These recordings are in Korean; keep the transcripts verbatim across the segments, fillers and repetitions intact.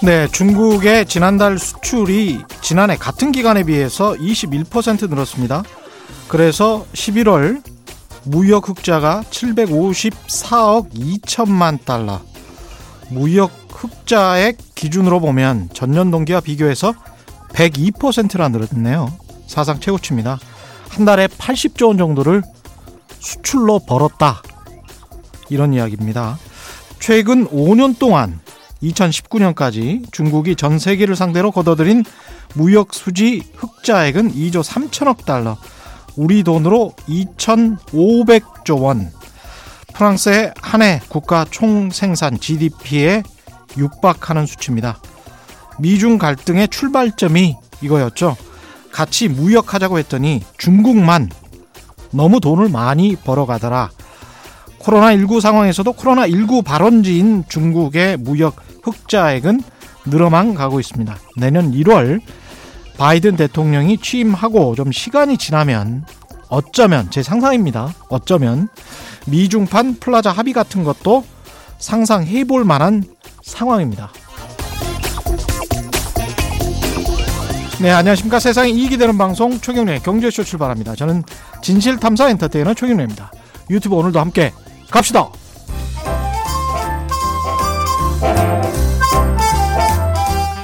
네, 중국의 지난달 수출이 지난해 같은 기간에 비해서 이십일 퍼센트 늘었습니다. 그래서 십일월 무역 흑자가 칠백오십사억 이천만 달러, 무역 흑자액 기준으로 보면 전년 동기와 비교해서 백이 퍼센트나 늘었네요. 사상 최고치입니다. 한 달에 팔십조 원 정도를 수출로 벌었다, 이런 이야기입니다. 최근 오 년 동안 이천십구년까지 중국이 전 세계를 상대로 거둬들인 무역 수지 흑자액은 이조 삼천억 달러, 우리 돈으로 이천오백조 원, 프랑스의 한 해 국가 총생산 지디피에 육박하는 수치입니다. 미중 갈등의 출발점이 이거였죠. 같이 무역하자고 했더니 중국만 너무 돈을 많이 벌어가더라. 코로나십구 상황에서도 코로나십구 발원지인 중국의 무역 흑자액은 늘어만 가고 있습니다. 내년 일월 바이든 대통령이 취임하고 좀 시간이 지나면 어쩌면, 제 상상입니다, 어쩌면 미중판 플라자 합의 같은 것도 상상해볼 만한 상황입니다. 네, 안녕하십니까. 세상에 이익이 되는 방송 초경래 경제쇼 출발합니다. 저는 진실탐사 엔터테이너 초경래입니다. 유튜브 오늘도 함께 갑시다.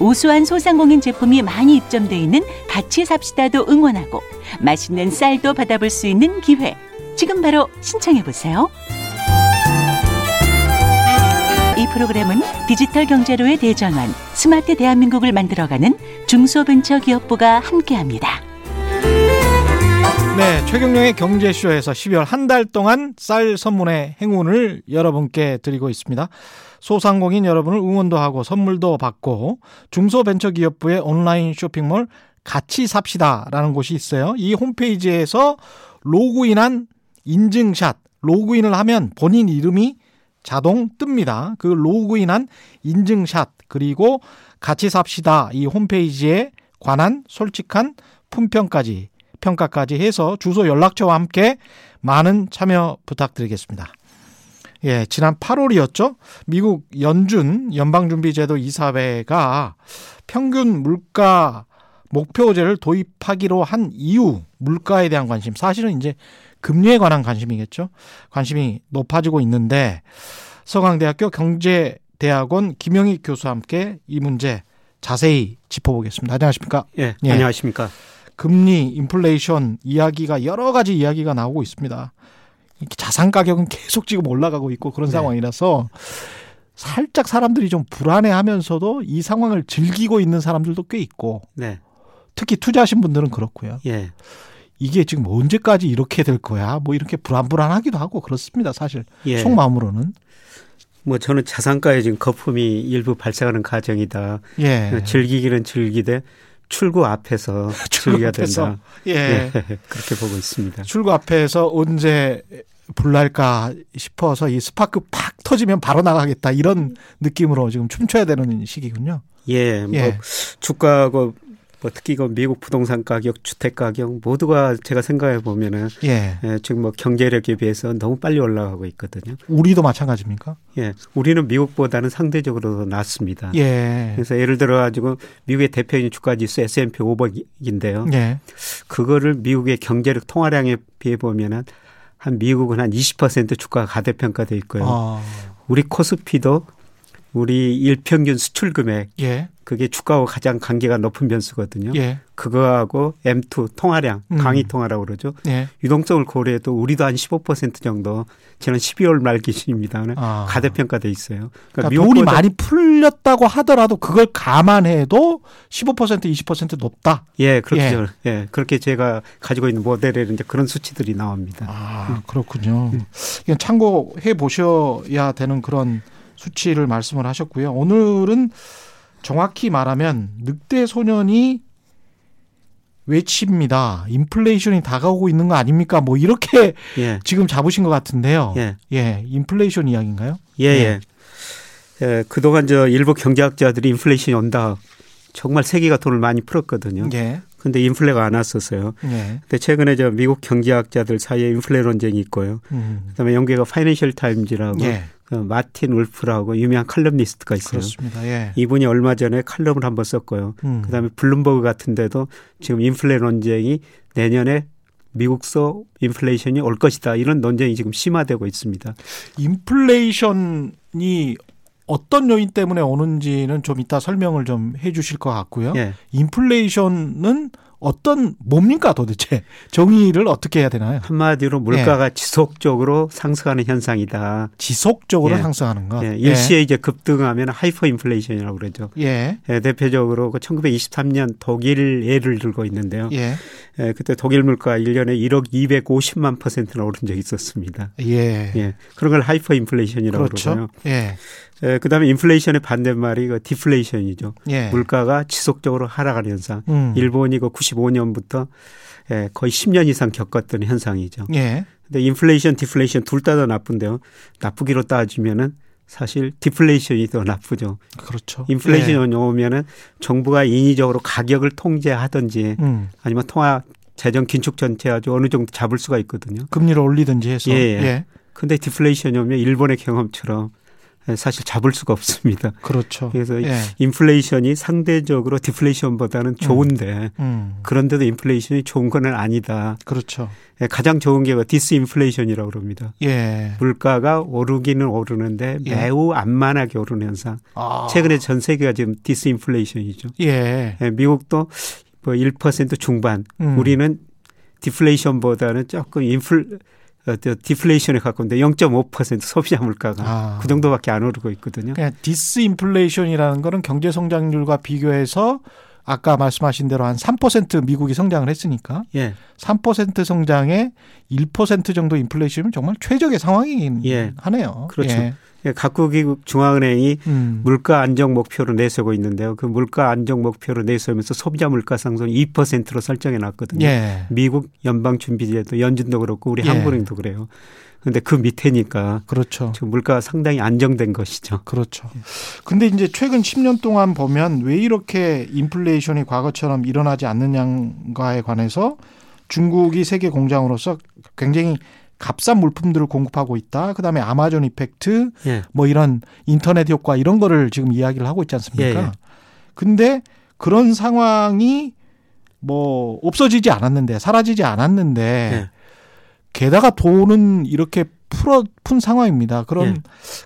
우수한 소상공인 제품이 많이 입점되어 있는 같이 삽시다도 응원하고 맛있는 쌀도 받아볼 수 있는 기회, 지금 바로 신청해보세요. 이 프로그램은 디지털 경제로의 대전환, 스마트 대한민국을 만들어가는 중소벤처기업부가 함께합니다. 네, 최경영의 경제쇼에서 십이월 한 달 동안 쌀 선물의 행운을 여러분께 드리고 있습니다. 소상공인 여러분을 응원도 하고 선물도 받고, 중소벤처기업부의 온라인 쇼핑몰 같이 삽시다라는 곳이 있어요. 이 홈페이지에서 로그인한 인증샷, 로그인을 하면 본인 이름이 자동 뜹니다. 그 로그인한 인증샷, 그리고 같이 삽시다 이 홈페이지에 관한 솔직한 품평까지, 평가까지 해서 주소, 연락처와 함께 많은 참여 부탁드리겠습니다. 예, 지난 팔월이었죠. 미국 연준, 연방준비제도 이사회가 평균 물가 목표제를 도입하기로 한 이후 물가에 대한 관심, 사실은 이제 금리에 관한 관심이겠죠. 관심이 높아지고 있는데, 서강대학교 경제대학원 김영익 교수와 함께 이 문제 자세히 짚어보겠습니다. 안녕하십니까? 예, 예. 안녕하십니까? 금리, 인플레이션 이야기가, 여러 가지 이야기가 나오고 있습니다. 자산 가격은 계속 지금 올라가고 있고 그런, 네, 상황이라서 살짝 사람들이 좀 불안해하면서도 이 상황을 즐기고 있는 사람들도 꽤 있고, 네, 특히 투자하신 분들은 그렇고요. 예. 이게 지금 언제까지 이렇게 될 거야, 뭐 이렇게 불안불안하기도 하고 그렇습니다, 사실. 예. 속마음으로는. 뭐 저는 자산가에 지금 거품이 일부 발생하는 과정이다. 예. 즐기기는 즐기되 출구 앞에서 출구 즐겨야 앞에서. 된다. 예. 예. 그렇게 보고 있습니다. 출구 앞에서 언제 불날까 싶어서 이 스파크 팍 터지면 바로 나가겠다, 이런 느낌으로 지금 춤춰야 되는 시기군요. 예. 뭐 예. 주가하고 뭐 특히 그 미국 부동산 가격, 주택 가격 모두가 제가 생각해 보면은, 예, 예, 지금 뭐 경제력에 비해서 너무 빨리 올라가고 있거든요. 우리도 마찬가지입니까? 예, 우리는 미국보다는 상대적으로 더 낮습니다. 예. 그래서 예를 들어 가지고 미국의 대표적인 주가지수 에스앤피 오백인데요. 예. 그거를 미국의 경제력 통화량에 비해 보면은 한 미국은 한 이십 퍼센트 주가가 가대평가돼 있고요. 아. 우리 코스피도 우리 일평균 수출 금액, 예, 그게 주가하고 가장 관계가 높은 변수거든요. 예. 그거하고 엠투 통화량, 음. 강의 통화라고 그러죠. 예. 유동성을 고려해도 우리도 한 십오 퍼센트 정도 지난 십이월 말 기준입니다는, 아, 가대평가돼 있어요. 그러니까, 그러니까 돈이 많이 풀렸다고 하더라도 그걸 감안해도 십오 퍼센트, 이십 퍼센트 높다. 예, 그렇죠. 예. 예, 그렇게 제가 가지고 있는 모델에 이제 그런 수치들이 나옵니다. 아, 그렇군요. 예. 참고해 보셔야 되는 그런 수치를 말씀을 하셨고요. 오늘은 정확히 말하면 늑대 소년이 외칩니다. 인플레이션이 다가오고 있는 거 아닙니까? 뭐 이렇게 예. 지금 잡으신 것 같은데요. 예, 예. 인플레이션 이야기인가요? 예, 예. 예. 예. 그동안 저 일부 경제학자들이 인플레이션이 온다. 정말 세계가 돈을 많이 풀었거든요. 예. 근데 인플레가 안 왔었어요. 예. 근데 최근에 저 미국 경제학자들 사이에 인플레 논쟁이 있고요. 음. 그다음에 영국의 파이낸셜 타임즈라고 예. 그 마틴 울프라고 유명한 칼럼니스트가 있어요. 그렇습니다. 예. 이분이 얼마 전에 칼럼을 한번 썼고요. 음. 그다음에 블룸버그 같은 데도 지금 인플레 논쟁이 내년에 미국서 인플레이션이 올 것이다. 이런 논쟁이 지금 심화되고 있습니다. 인플레이션이 어떤 요인 때문에 오는지는 좀 이따 설명을 좀 해 주실 것 같고요. 예. 인플레이션은 어떤 뭡니까 도대체? 정의를 어떻게 해야 되나요? 한마디로 물가가 예. 지속적으로 상승하는 현상이다. 지속적으로 예. 상승하는 것. 예. 일시에 예. 이제 급등하면 하이퍼 인플레이션이라고 그러죠. 예. 예. 대표적으로 그 천구백이십삼 년 독일 예를 들고 있는데요. 예. 예. 그때 독일 물가 일 년에 일억 이백오십만 퍼센트나 오른 적이 있었습니다. 예. 예. 그런 걸 하이퍼 인플레이션이라고 그렇죠? 그러고요. 예. 예, 그다음에 인플레이션의 반대말이 그 디플레이션이죠. 예. 물가가 지속적으로 하락하는 현상. 음. 일본이 그 구십오 년부터 예, 거의 십 년 이상 겪었던 현상이죠. 예. 근데 인플레이션, 디플레이션 둘 다 더 나쁜데요. 나쁘기로 따지면은 사실 디플레이션이 더 나쁘죠. 그렇죠. 인플레이션이 예. 오면은 정부가 인위적으로 가격을 통제하든지 음. 아니면 통화 재정 긴축 전체 아주 어느 정도 잡을 수가 있거든요. 금리를 올리든지 해서. 예. 예. 근데 디플레이션이 오면 일본의 경험처럼 사실 잡을 수가 없습니다. 그렇죠. 그래서 예. 인플레이션이 상대적으로 디플레이션보다는 좋은데 음. 음. 그런데도 인플레이션이 좋은 건 아니다. 그렇죠. 가장 좋은 게 디스인플레이션이라고 합니다. 예. 물가가 오르기는 오르는데 예. 매우 안만하게 오르는 현상. 아. 최근에 전 세계가 지금 디스인플레이션이죠. 예. 미국도 뭐 일 퍼센트 중반. 음. 우리는 디플레이션보다는 조금 인플 디플레이션에 가까운데 영점오 퍼센트 소비자 물가가 아. 그 정도밖에 안 오르고 있거든요. 그러니까 디스인플레이션이라는 거는 경제 성장률과 비교해서 아까 말씀하신 대로 한 삼 퍼센트 미국이 성장을 했으니까 예. 삼 퍼센트 성장에 일 퍼센트 정도 인플레이션이면 정말 최적의 상황이긴 예. 하네요. 그렇죠. 예. 각국 중앙은행이 음. 물가 안정 목표로 내세우고 있는데요. 그 물가 안정 목표로 내세우면서 소비자 물가 상승 이 퍼센트로 설정해 놨거든요. 예. 미국 연방준비제도 연준도 그렇고 우리 예. 한국은행도 그래요. 그런데 그 밑에니까 그렇죠. 지금 물가가 상당히 안정된 것이죠. 그렇죠. 그런데 이제 최근 십 년 동안 보면 왜 이렇게 인플레이션이 과거처럼 일어나지 않느냐에 관해서 중국이 세계 공장으로서 굉장히 값싼 물품들을 공급하고 있다. 그다음에 아마존 이펙트 예. 뭐 이런 인터넷 효과 이런 거를 지금 이야기를 하고 있지 않습니까? 그런데 예. 그런 상황이 뭐 없어지지 않았는데 사라지지 않았는데 예. 게다가 돈은 이렇게 풀어 푼 상황입니다. 그런 예.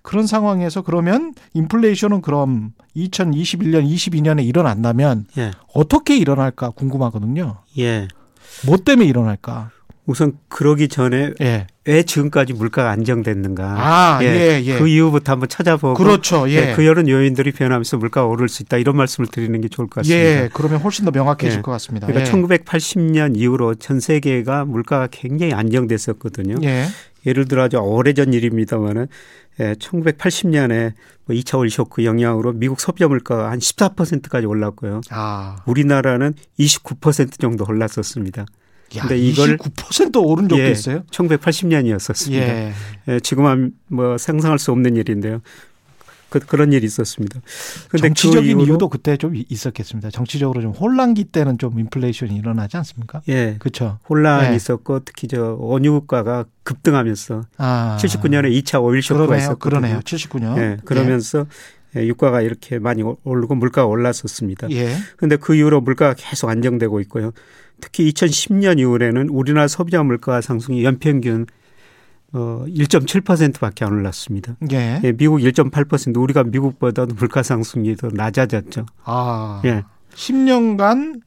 그런 상황에서 그러면 인플레이션은 그럼 이천이십일 년, 이십이 년에 일어난다면 예. 어떻게 일어날까 궁금하거든요. 예. 뭐 때문에 일어날까? 우선 그러기 전에 예. 왜 지금까지 물가가 안정됐는가? 아, 예, 예. 그 이후부터 한번 찾아보고 그렇죠. 예. 예, 그 여러 요인들이 변하면서 물가가 오를 수 있다 이런 말씀을 드리는 게 좋을 것 같습니다. 예, 그러면 훨씬 더 명확해질 예. 것 같습니다. 그러니까 예. 천구백팔십 년 이후로 전 세계가 물가가 굉장히 안정됐었거든요. 예. 예를 들어 아주 오래전 일입니다만은 예, 천구백팔십 년에 뭐 이 차 월쇼크 영향으로 미국 소비자 물가가 한 십사 퍼센트까지 올랐고요. 아. 우리나라는 이십구 퍼센트 정도 올랐었습니다. 근데 이걸 이십구 퍼센트 오른 적도 예, 있어요? 천구백팔십 년이었었습니다. 예. 예, 지금은 뭐 상상할 수 없는 일인데요. 그, 그런 일이 있었습니다. 근데 정치적인 그 이유도 그때 좀 있었겠습니다. 정치적으로 좀 혼란기 때는 좀 인플레이션이 일어나지 않습니까? 예, 그렇죠. 혼란이 예. 있었고 특히 저 원유 국가가 급등하면서 아. 칠십구 년에 이 차 오일 쇼크가 있었거든요. 그러네요. 칠십구 년. 예, 그러면서 예. 유가가 이렇게 많이 오르고 물가가 올랐었습니다. 그런데 예. 그 이후로 물가가 계속 안정되고 있고요. 특히 이천십 년 이후에는 우리나라 소비자 물가 상승이 연평균 일점칠 퍼센트밖에 안 올랐습니다. 예. 예, 미국 일점팔 퍼센트 우리가 미국보다 물가 상승이 더 낮아졌죠. 아, 예. 십 년간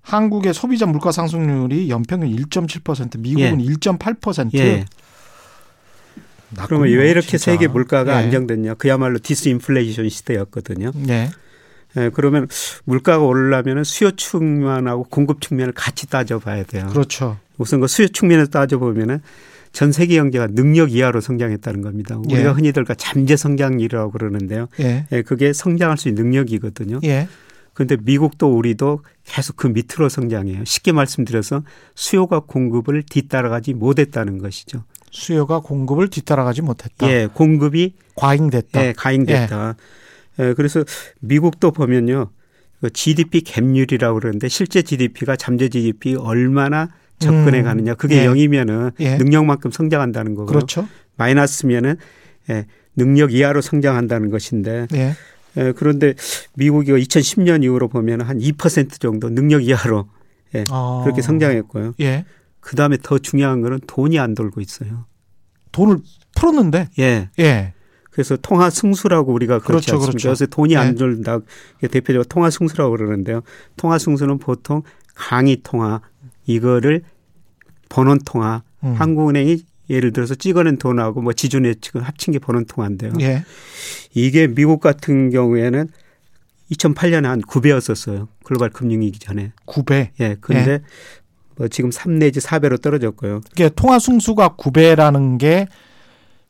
한국의 소비자 물가 상승률이 연평균 일점칠 퍼센트 미국은 예. 일점팔 퍼센트. 예. 그러면 왜 이렇게 진짜. 세계 물가가 예. 안정됐냐. 그야말로 디스인플레이션 시대였거든요. 예. 예, 그러면 물가가 오르려면 수요 측면하고 공급 측면을 같이 따져봐야 돼요. 그렇죠. 우선 그 수요 측면에서 따져보면 전 세계 경제가 능력 이하로 성장했다는 겁니다. 우리가 예. 흔히들과 잠재 성장률이라고 그러는데요. 예. 예, 그게 성장할 수 있는 능력이거든요. 예. 그런데 미국도 우리도 계속 그 밑으로 성장해요. 쉽게 말씀드려서 수요가 공급을 뒤따라가지 못했다는 것이죠. 수요가 공급을 뒤따라가지 못했다. 예, 공급이 과잉됐다. 예, 과잉됐다. 예. 예, 그래서 미국도 보면요. 지디피 갭률이라고 그러는데 실제 지디피가 잠재 지디피 얼마나 접근해 음. 가느냐. 그게 예. 영이면은 예. 능력만큼 성장한다는 거고요. 그렇죠. 마이너스면은 예, 능력 이하로 성장한다는 것인데. 예. 예, 그런데 미국이 이천십 년 이후로 보면 한 이 퍼센트 정도 능력 이하로 예, 아. 그렇게 성장했고요. 예. 그다음에 더 중요한 거는 돈이 안 돌고 있어요. 돈을 풀었는데. 예. 예. 그래서 통화 승수라고 우리가 그렇지 그렇죠, 않습니까? 그렇죠. 그래서 돈이 안 돌다 예. 대표적으로 통화 승수라고 그러는데요. 통화 승수는 보통 강의 통화 이거를 번원 통화 음. 한국은행이 예를 들어서 찍어낸 돈하고 뭐 지준 예측을 합친 게 번원 통화인데요. 예. 이게 미국 같은 경우에는 이천팔 년에 한 구 배였었어요. 글로벌 금융위기 전에. 구 배. 예. 근데 예. 뭐 지금 삼 내지 사 배로 떨어졌고요. 이게 통화 승수가 구 배라는 게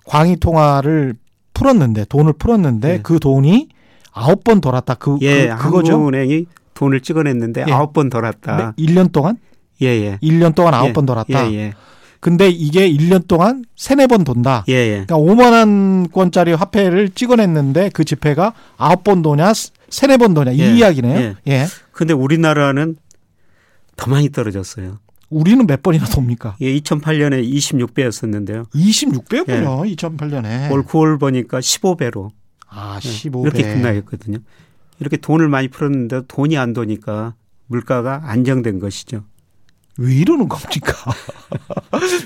광의 통화를 풀었는데 돈을 풀었는데 예. 그 돈이 아홉 번 돌았다. 그, 예, 그, 그거죠. 한국은행이 돈을 찍어냈는데 예. 아홉 번 돌았다. 일 년 동안? 예, 예. 일 년 동안 아홉 번 예. 돌았다. 예, 예. 근데 이게 일 년 동안 삼, 네 번 돈다. 예, 예. 그러니까 오만 원권짜리 화폐를 찍어냈는데 그 지폐가 아홉 번 도냐, 삼, 네 번 도냐 이 예, 이야기네요. 예. 예. 근데 우리나라는 더 많이 떨어졌어요. 우리는 몇 번이나 돕니까? 예, 이천팔 년에 이십육 배였었는데요. 이십육 배군요. 예. 이천팔 년에. 올 구월 보니까 십오 배로. 아, 십오 배. 이렇게 급락했거든요. 이렇게 돈을 많이 풀었는데 돈이 안 도니까 물가가 안정된 것이죠. 왜 이러는 겁니까?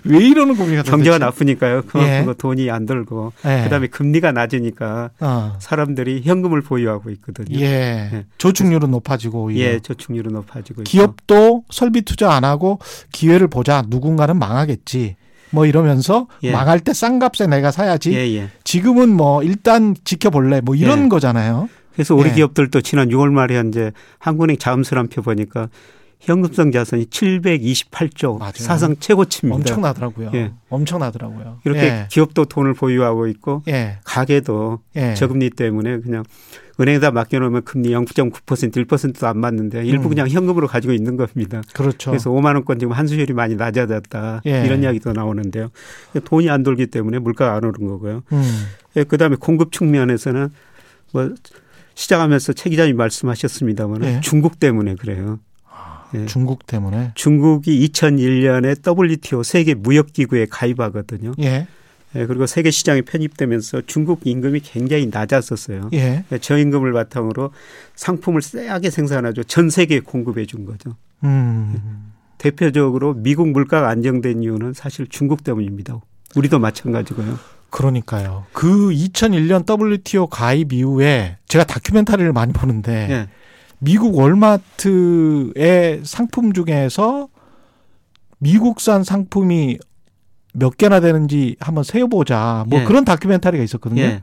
왜 이러는 겁니까? 경제가 나쁘니까요. 그만큼 예. 돈이 안 들고. 예. 그다음에 금리가 낮으니까 어. 사람들이 현금을 보유하고 있거든요. 예. 예. 저축률은 높아지고. 오히려. 예. 저축률은 높아지고. 기업도 있고. 설비 투자 안 하고 기회를 보자. 누군가는 망하겠지. 뭐 이러면서 예. 망할 때 싼 값에 내가 사야지. 예예. 지금은 뭐 일단 지켜볼래. 뭐 이런 예. 거잖아요. 그래서 우리 예. 기업들도 지난 유월 말에 현재 한국은행 자금순환표 보니까 현금성 자산이 칠백이십팔 조 맞아요. 사상 최고치입니다. 엄청나더라고요. 예. 엄청나더라고요. 이렇게 예. 기업도 돈을 보유하고 있고 예. 가게도 예. 저금리 때문에 그냥 은행에다 맡겨놓으면 금리 영 점 구 퍼센트 일 퍼센트도 안 맞는데 일부 음. 그냥 현금으로 가지고 있는 겁니다. 그렇죠. 그래서 오만 원권 지금 환수율이 많이 낮아졌다. 예. 이런 이야기도 나오는데요. 돈이 안 돌기 때문에 물가가 안 오른 거고요. 음. 예. 그다음에 공급 측면에서는 뭐 시작하면서 최 기자님 말씀하셨습니다만 예. 중국 때문에 그래요. 예. 중국 때문에. 중국이 이천일 년에 더블유티오 세계 무역기구에 가입하거든요. 예. 예. 그리고 세계 시장에 편입되면서 중국 임금이 굉장히 낮았었어요. 예. 저임금을 바탕으로 상품을 세게 생산하죠. 전 세계에 공급해 준 거죠. 음. 예. 대표적으로 미국 물가가 안정된 이유는 사실 중국 때문입니다. 우리도 마찬가지고요. 그러니까요. 그 이천일 년 더블유티오 가입 이후에 제가 다큐멘터리를 많이 보는데 예. 미국 월마트의 상품 중에서 미국산 상품이 몇 개나 되는지 한번 세어보자. 뭐 예. 그런 다큐멘터리가 있었거든요. 예.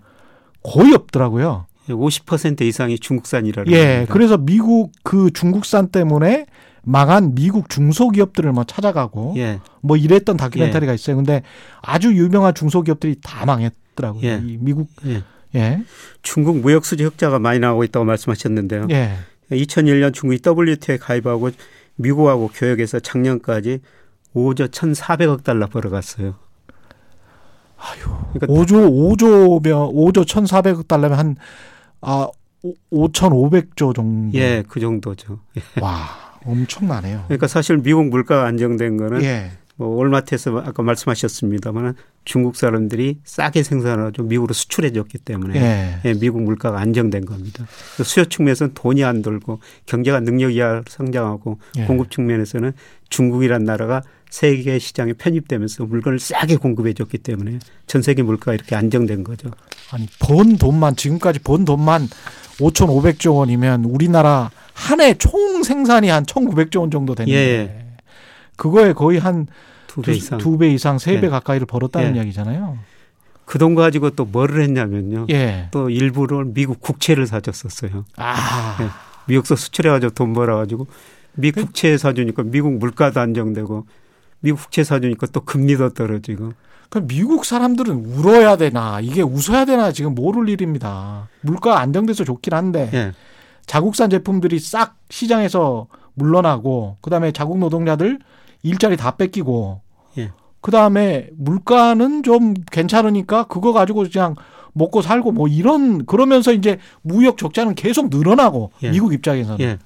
거의 없더라고요. 오십 퍼센트 이상이 중국산이라는 예. 겁니다. 그래서 미국 그 중국산 때문에 망한 미국 중소기업들을 뭐 찾아가고 예. 뭐 이랬던 다큐멘터리가 예. 있어요. 근데 아주 유명한 중소기업들이 다 망했더라고요. 예. 이 미국 예. 예. 중국 무역수지 흑자가 많이 나오고 있다고 말씀하셨는데요. 예. 이천일 년 중국이 더블유티오에 가입하고 미국하고 교역해서 작년까지 오조 천사백억 달러 벌어갔어요. 아유, 그러니까 오조 오조면 오조 천사백억 달러면 한 아 오천오백 조 정도. 예, 그 정도죠. 와, 엄청나네요. 그러니까 사실 미국 물가가 안정된 거는 예. 뭐 월마트에서 아까 말씀하셨습니다만 중국 사람들이 싸게 생산하고 미국으로 수출해 줬기 때문에 예. 미국 물가가 안정된 겁니다. 수요 측면에서는 돈이 안 돌고 경제가 능력 이하로 성장하고 예. 공급 측면에서는 중국이란 나라가 세계 시장에 편입되면서 물건을 싸게 공급해 줬기 때문에 전 세계 물가가 이렇게 안정된 거죠. 아니 번 돈만 지금까지 번 돈만 오천오백 조 원이면 우리나라 한 해 총 생산이 한 천구백 조 원 정도 되는데 예. 그거에 거의 한 두 배 이상, 두 배 이상, 세 배 예. 가까이를 벌었다는 예. 이야기잖아요. 그 돈 가지고 또 뭐를 했냐면요. 예. 또 일부러 미국 국채를 사줬었어요. 아. 예. 미국서 수출해가지고 돈 벌어가지고 미 국채 사주니까 미국 물가도 안정되고 미국 국채 사주니까 또 금리도 떨어지고. 그럼 미국 사람들은 울어야 되나 이게 웃어야 되나 지금 모를 일입니다. 물가가 안정돼서 좋긴 한데 예. 자국산 제품들이 싹 시장에서 물러나고 그다음에 자국 노동자들 일자리 다 뺏기고 예. 그다음에 물가는 좀 괜찮으니까 그거 가지고 그냥 먹고 살고 뭐 이런 그러면서 이제 무역 적자는 계속 늘어나고 예. 미국 입장에서는. 예.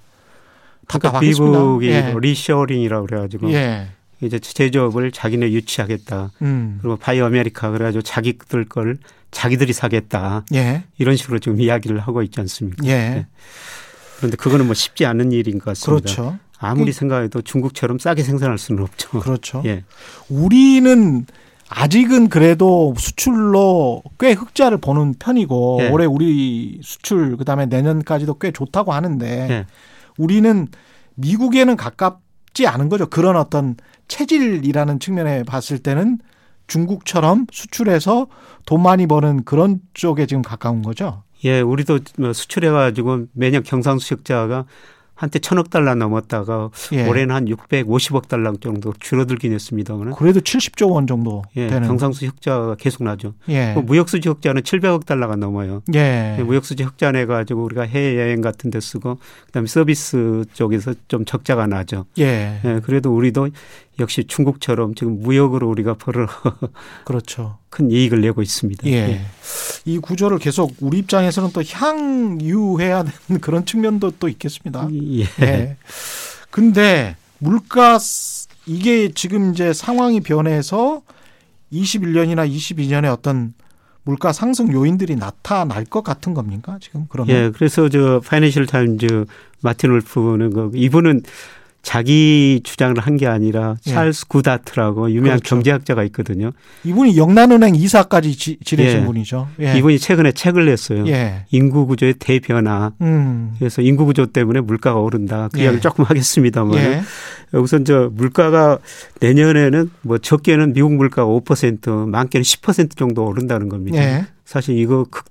그러니까 미국이 예. 리쇼링이라고 그래가지고 예. 이제 제조업을 자기네 유치하겠다. 음. 그리고 바이 아메리카 그래가지고 자기들 걸 자기들이 사겠다. 예. 이런 식으로 지금 이야기를 하고 있지 않습니까? 예. 네. 그런데 그거는 뭐 쉽지 않은 일인 것 같습니다. 그렇죠. 아무리 생각해도 중국처럼 싸게 생산할 수는 없죠. 그렇죠. 예. 우리는 아직은 그래도 수출로 꽤 흑자를 보는 편이고 예. 올해 우리 수출 그다음에 내년까지도 꽤 좋다고 하는데 예. 우리는 미국에는 가깝지 않은 거죠. 그런 어떤 체질이라는 측면에 봤을 때는 중국처럼 수출해서 돈 많이 버는 그런 쪽에 지금 가까운 거죠. 예, 우리도 수출해가지고 매년 경상수역자가 한때 천억 달러 넘었다가 예. 올해는 한 육백오십억 달러 정도 줄어들긴 했습니다만. 그래도 칠십조 원 정도 예, 되는. 경상수 흑자가 계속 나죠. 예. 무역수지 흑자는 칠백억 달러가 넘어요. 예. 무역수지 흑자 내가지고 우리가 해외여행 같은 데 쓰고 그다음에 서비스 쪽에서 좀 적자가 나죠. 예. 예. 그래도 우리도 역시 중국처럼 지금 무역으로 우리가 벌을 그렇죠. 큰 이익을 내고 있습니다. 예. 예. 이 구조를 계속 우리 입장에서는 또 향유해야 되는 그런 측면도 또 있겠습니다. 예. 예. 근데 물가 이게 지금 이제 상황이 변해서 이십일 년이나 이십이 년에 어떤 물가 상승 요인들이 나타날 것 같은 겁니까? 지금 그러면. 예. 그래서 저 파이낸셜 타임즈 마틴 울프는 이분은 자기 주장을 한 게 아니라 찰스 예. 구다트라고 유명한 그렇죠. 경제학자가 있거든요. 이분이 영란은행 이사까지 지내신 예. 분이죠. 예. 이분이 최근에 책을 냈어요. 예. 인구구조의 대변화. 음. 그래서 인구구조 때문에 물가가 오른다. 그 예. 이야기를 조금 하겠습니다만 예. 우선 저 물가가 내년에는 뭐 적게는 미국 물가가 오 퍼센트 많게는 십 퍼센트 정도 오른다는 겁니다. 예. 사실 이거 극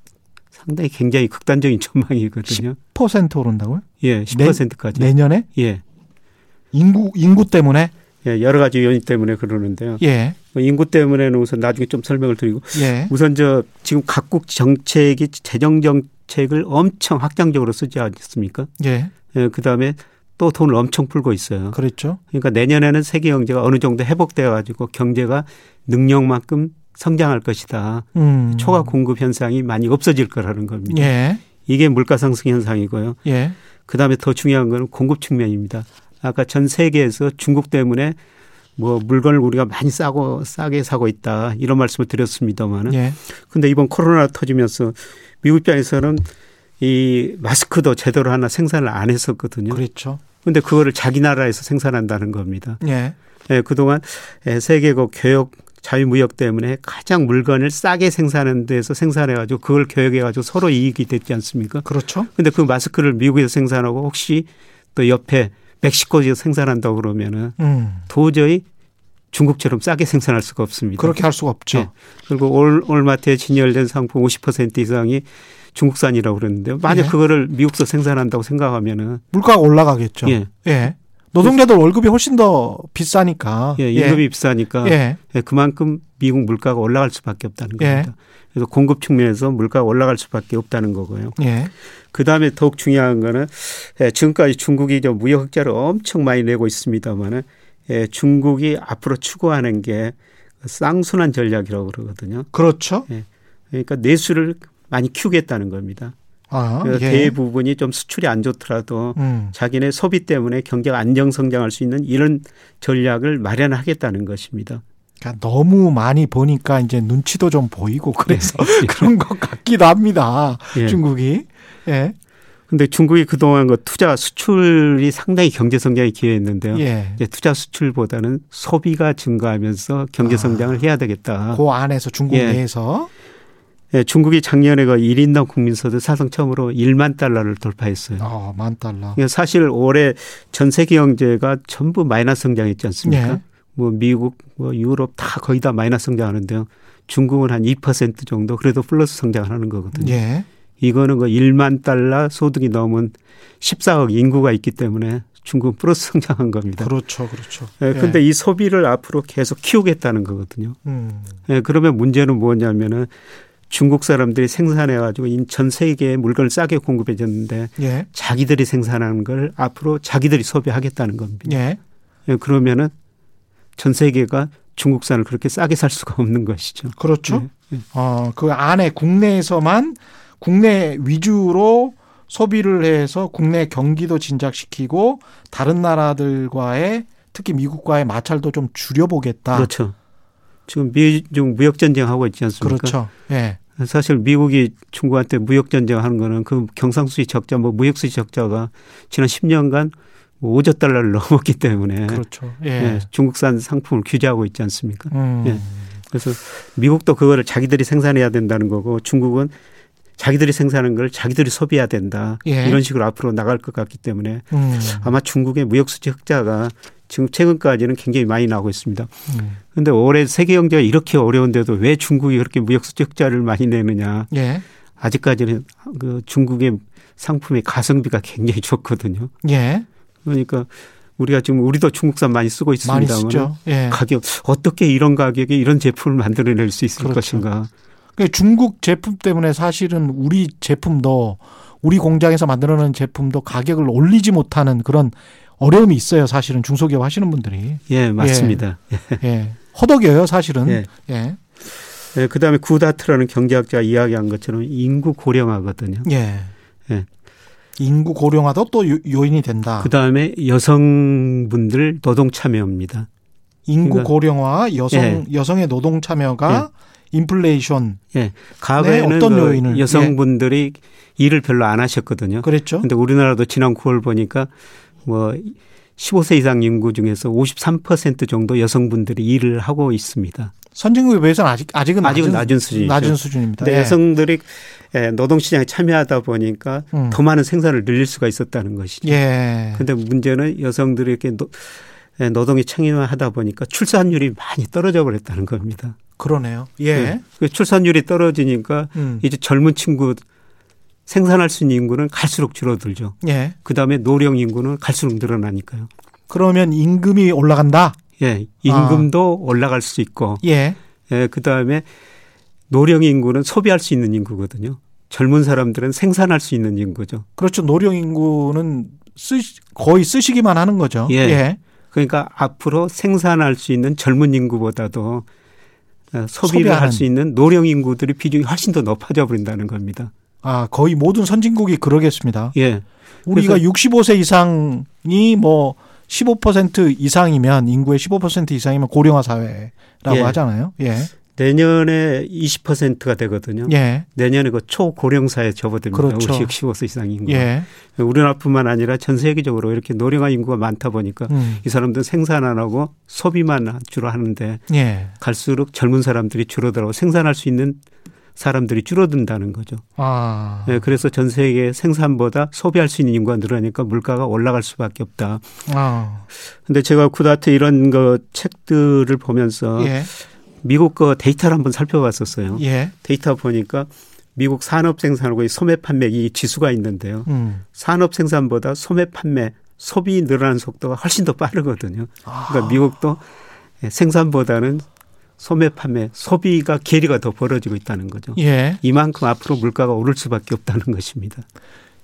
상당히 굉장히 극단적인 전망이거든요. 십 퍼센트 오른다고요? 예, 십 퍼센트까지. 내, 내년에? 예. 인구 인구 때문에 예, 여러 가지 요인 때문에 그러는데요. 예. 인구 때문에는 우선 나중에 좀 설명을 드리고 예. 우선 저 지금 각국 정책이 재정 정책을 엄청 확장적으로 쓰지 않습니까? 예. 예 그다음에 또 돈을 엄청 풀고 있어요. 그렇죠. 그러니까 내년에는 세계 경제가 어느 정도 회복되어 가지고 경제가 능력만큼 성장할 것이다. 음. 초과 공급 현상이 많이 없어질 거라는 겁니다. 예. 이게 물가 상승 현상이고요. 예. 그다음에 더 중요한 건 공급 측면입니다. 아까 전 세계에서 중국 때문에 뭐 물건을 우리가 많이 싸고 싸게 사고 있다 이런 말씀을 드렸습니다만은. 예. 근데 이번 코로나 터지면서 미국 입장에서는 이 마스크도 제대로 하나 생산을 안 했었거든요. 그렇죠. 근데 그거를 자기 나라에서 생산한다는 겁니다. 예. 예, 그동안 세계고 교역 자유무역 때문에 가장 물건을 싸게 생산하는 데서 생산해가지고 그걸 교역해가지고 서로 이익이 됐지 않습니까? 그렇죠. 근데 그 마스크를 미국에서 생산하고 혹시 또 옆에 멕시코에서 생산한다고 그러면은 음. 도저히 중국처럼 싸게 생산할 수가 없습니다. 그렇게 할 수가 없죠. 네. 그리고 올, 올마트에 진열된 상품 오십 퍼센트 이상이 중국산이라고 그러는데 만약 예. 그거를 미국에서 생산한다고 생각하면은 물가가 올라가겠죠. 예. 예. 노동자들 월급이 훨씬 더 비싸니까. 예, 임금이 예. 비싸니까 예. 예. 그만큼 미국 물가가 올라갈 수밖에 없다는 겁니다. 예. 그래서 공급 측면에서 물가가 올라갈 수밖에 없다는 거고요. 예. 그다음에 더욱 중요한 거는 예, 지금까지 중국이 저 무역 흑자를 엄청 많이 내고 있습니다만은 예, 중국이 앞으로 추구하는 게 쌍순환 전략이라고 그러거든요. 그렇죠. 예, 그러니까 내수를 많이 키우겠다는 겁니다. 아, 예. 대부분이 좀 수출이 안 좋더라도 음. 자기네 소비 때문에 경제가 안정성장할 수 있는 이런 전략을 마련하겠다는 것입니다. 그러니까 너무 많이 보니까 이제 눈치도 좀 보이고 그래서 예. 그런 것 같기도 합니다. 예. 중국이. 예. 근데 중국이 그동안 그 투자 수출이 상당히 경제성장의 기회였는데요. 예. 이제 투자 수출보다는 소비가 증가하면서 경제성장을 아, 해야 되겠다. 그 안에서 중국 예. 내에서. 예, 중국이 작년에 그 일 인당 국민소득 사상 처음으로 일만 달러를 돌파했어요. 아, 만 달러. 사실 올해 전 세계 경제가 전부 마이너스 성장했지 않습니까? 예. 뭐 미국, 뭐 유럽 다 거의 다 마이너스 성장하는데요. 중국은 한 이 퍼센트 정도 그래도 플러스 성장을 하는 거거든요. 예. 이거는 그 일만 달러 소득이 넘은 십사억 인구가 있기 때문에 중국은 플러스 성장한 겁니다. 그렇죠. 그렇죠. 그런데 예. 이 소비를 앞으로 계속 키우겠다는 거거든요. 음. 예, 그러면 문제는 뭐냐면은 중국 사람들이 생산해가지고 전 세계에 물건을 싸게 공급해줬는데 예. 자기들이 생산하는 걸 앞으로 자기들이 소비하겠다는 겁니다. 예. 예, 그러면은 전 세계가 중국산을 그렇게 싸게 살 수가 없는 것이죠. 그렇죠. 예. 어, 그 안에 국내에서만 국내 위주로 소비를 해서 국내 경기도 진작시키고 다른 나라들과의 특히 미국과의 마찰도 좀 줄여보겠다. 그렇죠. 지금 미중 무역전쟁하고 있지 않습니까? 그렇죠. 예. 사실 미국이 중국한테 무역전쟁하는 거는 그 경상수지 적자 뭐 무역수지 적자가 지난 십 년간 오조 달러를 넘었기 때문에 그렇죠. 예. 예. 중국산 상품을 규제하고 있지 않습니까? 음. 예. 그래서 미국도 그거를 자기들이 생산해야 된다는 거고 중국은 자기들이 생산하는 걸 자기들이 소비해야 된다. 예. 이런 식으로 앞으로 나갈 것 같기 때문에 음. 아마 중국의 무역수지 흑자가 지금 최근까지는 굉장히 많이 나오고 있습니다. 그런데 음. 올해 세계 경제가 이렇게 어려운데도 왜 중국이 그렇게 무역수지 흑자를 많이 내느냐. 예. 아직까지는 그 중국의 상품의 가성비가 굉장히 좋거든요. 예. 그러니까 우리가 지금 우리도 중국산 많이 쓰고 있습니다만 예. 가격 어떻게 이런 가격에 이런 제품을 만들어낼 수 있을 그렇죠. 것인가. 그러니까 중국 제품 때문에 사실은 우리 제품도 우리 공장에서 만들어낸 제품도 가격을 올리지 못하는 그런 어려움이 있어요. 사실은 중소기업 하시는 분들이. 예, 맞습니다. 예, 예. 허덕여요, 사실은. 예. 예. 예. 그다음에 구다트라는 경제학자가 이야기한 것처럼 인구 고령화거든요. 예. 예. 인구 고령화도 또 요인이 된다. 그다음에 여성분들 노동 참여입니다. 인구 그러니까 고령화, 여성 예. 여성의 노동 참여가 예. 인플레이션. 예. 과거에는 어떤 그 요인을 여성분들이 예. 일을 별로 안 하셨거든요. 그렇죠. 근데 우리나라도 지난 구월 보니까 뭐 십오 세 이상 인구 중에서 오십삼 퍼센트 정도 여성분들이 일을 하고 있습니다. 선진국에 비해서는 아직, 아직은, 아직은 낮은, 낮은 수준이죠. 낮은 수준입니다. 근데 예. 여성들이 노동시장에 참여하다 보니까 음. 더 많은 생산을 늘릴 수가 있었다는 것이죠. 예. 그런데 문제는 여성들이 이렇게 노, 노동에 참여하다 보니까 출산율이 많이 떨어져 버렸다는 겁니다. 그러네요. 예. 네. 출산율이 떨어지니까 음. 이제 젊은 친구 생산할 수 있는 인구는 갈수록 줄어들죠. 예. 그다음에 노령 인구는 갈수록 늘어나니까요. 그러면 임금이 올라간다? 예. 임금도 아. 올라갈 수 있고. 예. 예. 그다음에 노령 인구는 소비할 수 있는 인구거든요. 젊은 사람들은 생산할 수 있는 인구죠. 그렇죠. 노령 인구는 쓰시, 거의 쓰시기만 하는 거죠. 예. 예. 그러니까 앞으로 생산할 수 있는 젊은 인구보다도 소비를 할 수 있는 노령 인구들의 비중이 훨씬 더 높아져 버린다는 겁니다. 아, 거의 모든 선진국이 그러겠습니다. 예. 우리가 육십오 세 이상이 뭐 십오 퍼센트 이상이면 인구의 십오 퍼센트 이상이면 고령화 사회라고 예. 하잖아요. 예. 내년에 이십 퍼센트가 되거든요. 예. 내년에 그 초고령 사회에 접어듭니다. 그렇죠. 육십오 세 이상 인구. 예. 우리나라뿐만 아니라 전 세계적으로 이렇게 노령화 인구가 많다 보니까 음. 이 사람들은 생산 안 하고 소비만 주로 하는데 예. 갈수록 젊은 사람들이 줄어들고 생산할 수 있는 사람들이 줄어든다는 거죠. 아. 네, 그래서 전 세계 생산보다 소비할 수 있는 인구가 늘어나니까 물가가 올라갈 수밖에 없다. 아. 근데 제가 구다트 이런 거 책들을 보면서 예. 미국 거 데이터를 한번 살펴봤었어요. 예. 데이터 보니까 미국 산업 생산하고 소매 판매 이 지수가 있는데요. 음. 산업 생산보다 소매 판매 소비 늘어나는 속도가 훨씬 더 빠르거든요. 그러니까 아. 미국도 생산보다는 소매 판매 소비가 괴리가 더 벌어지고 있다는 거죠. 예. 이만큼 앞으로 물가가 오를 수밖에 없다는 것입니다.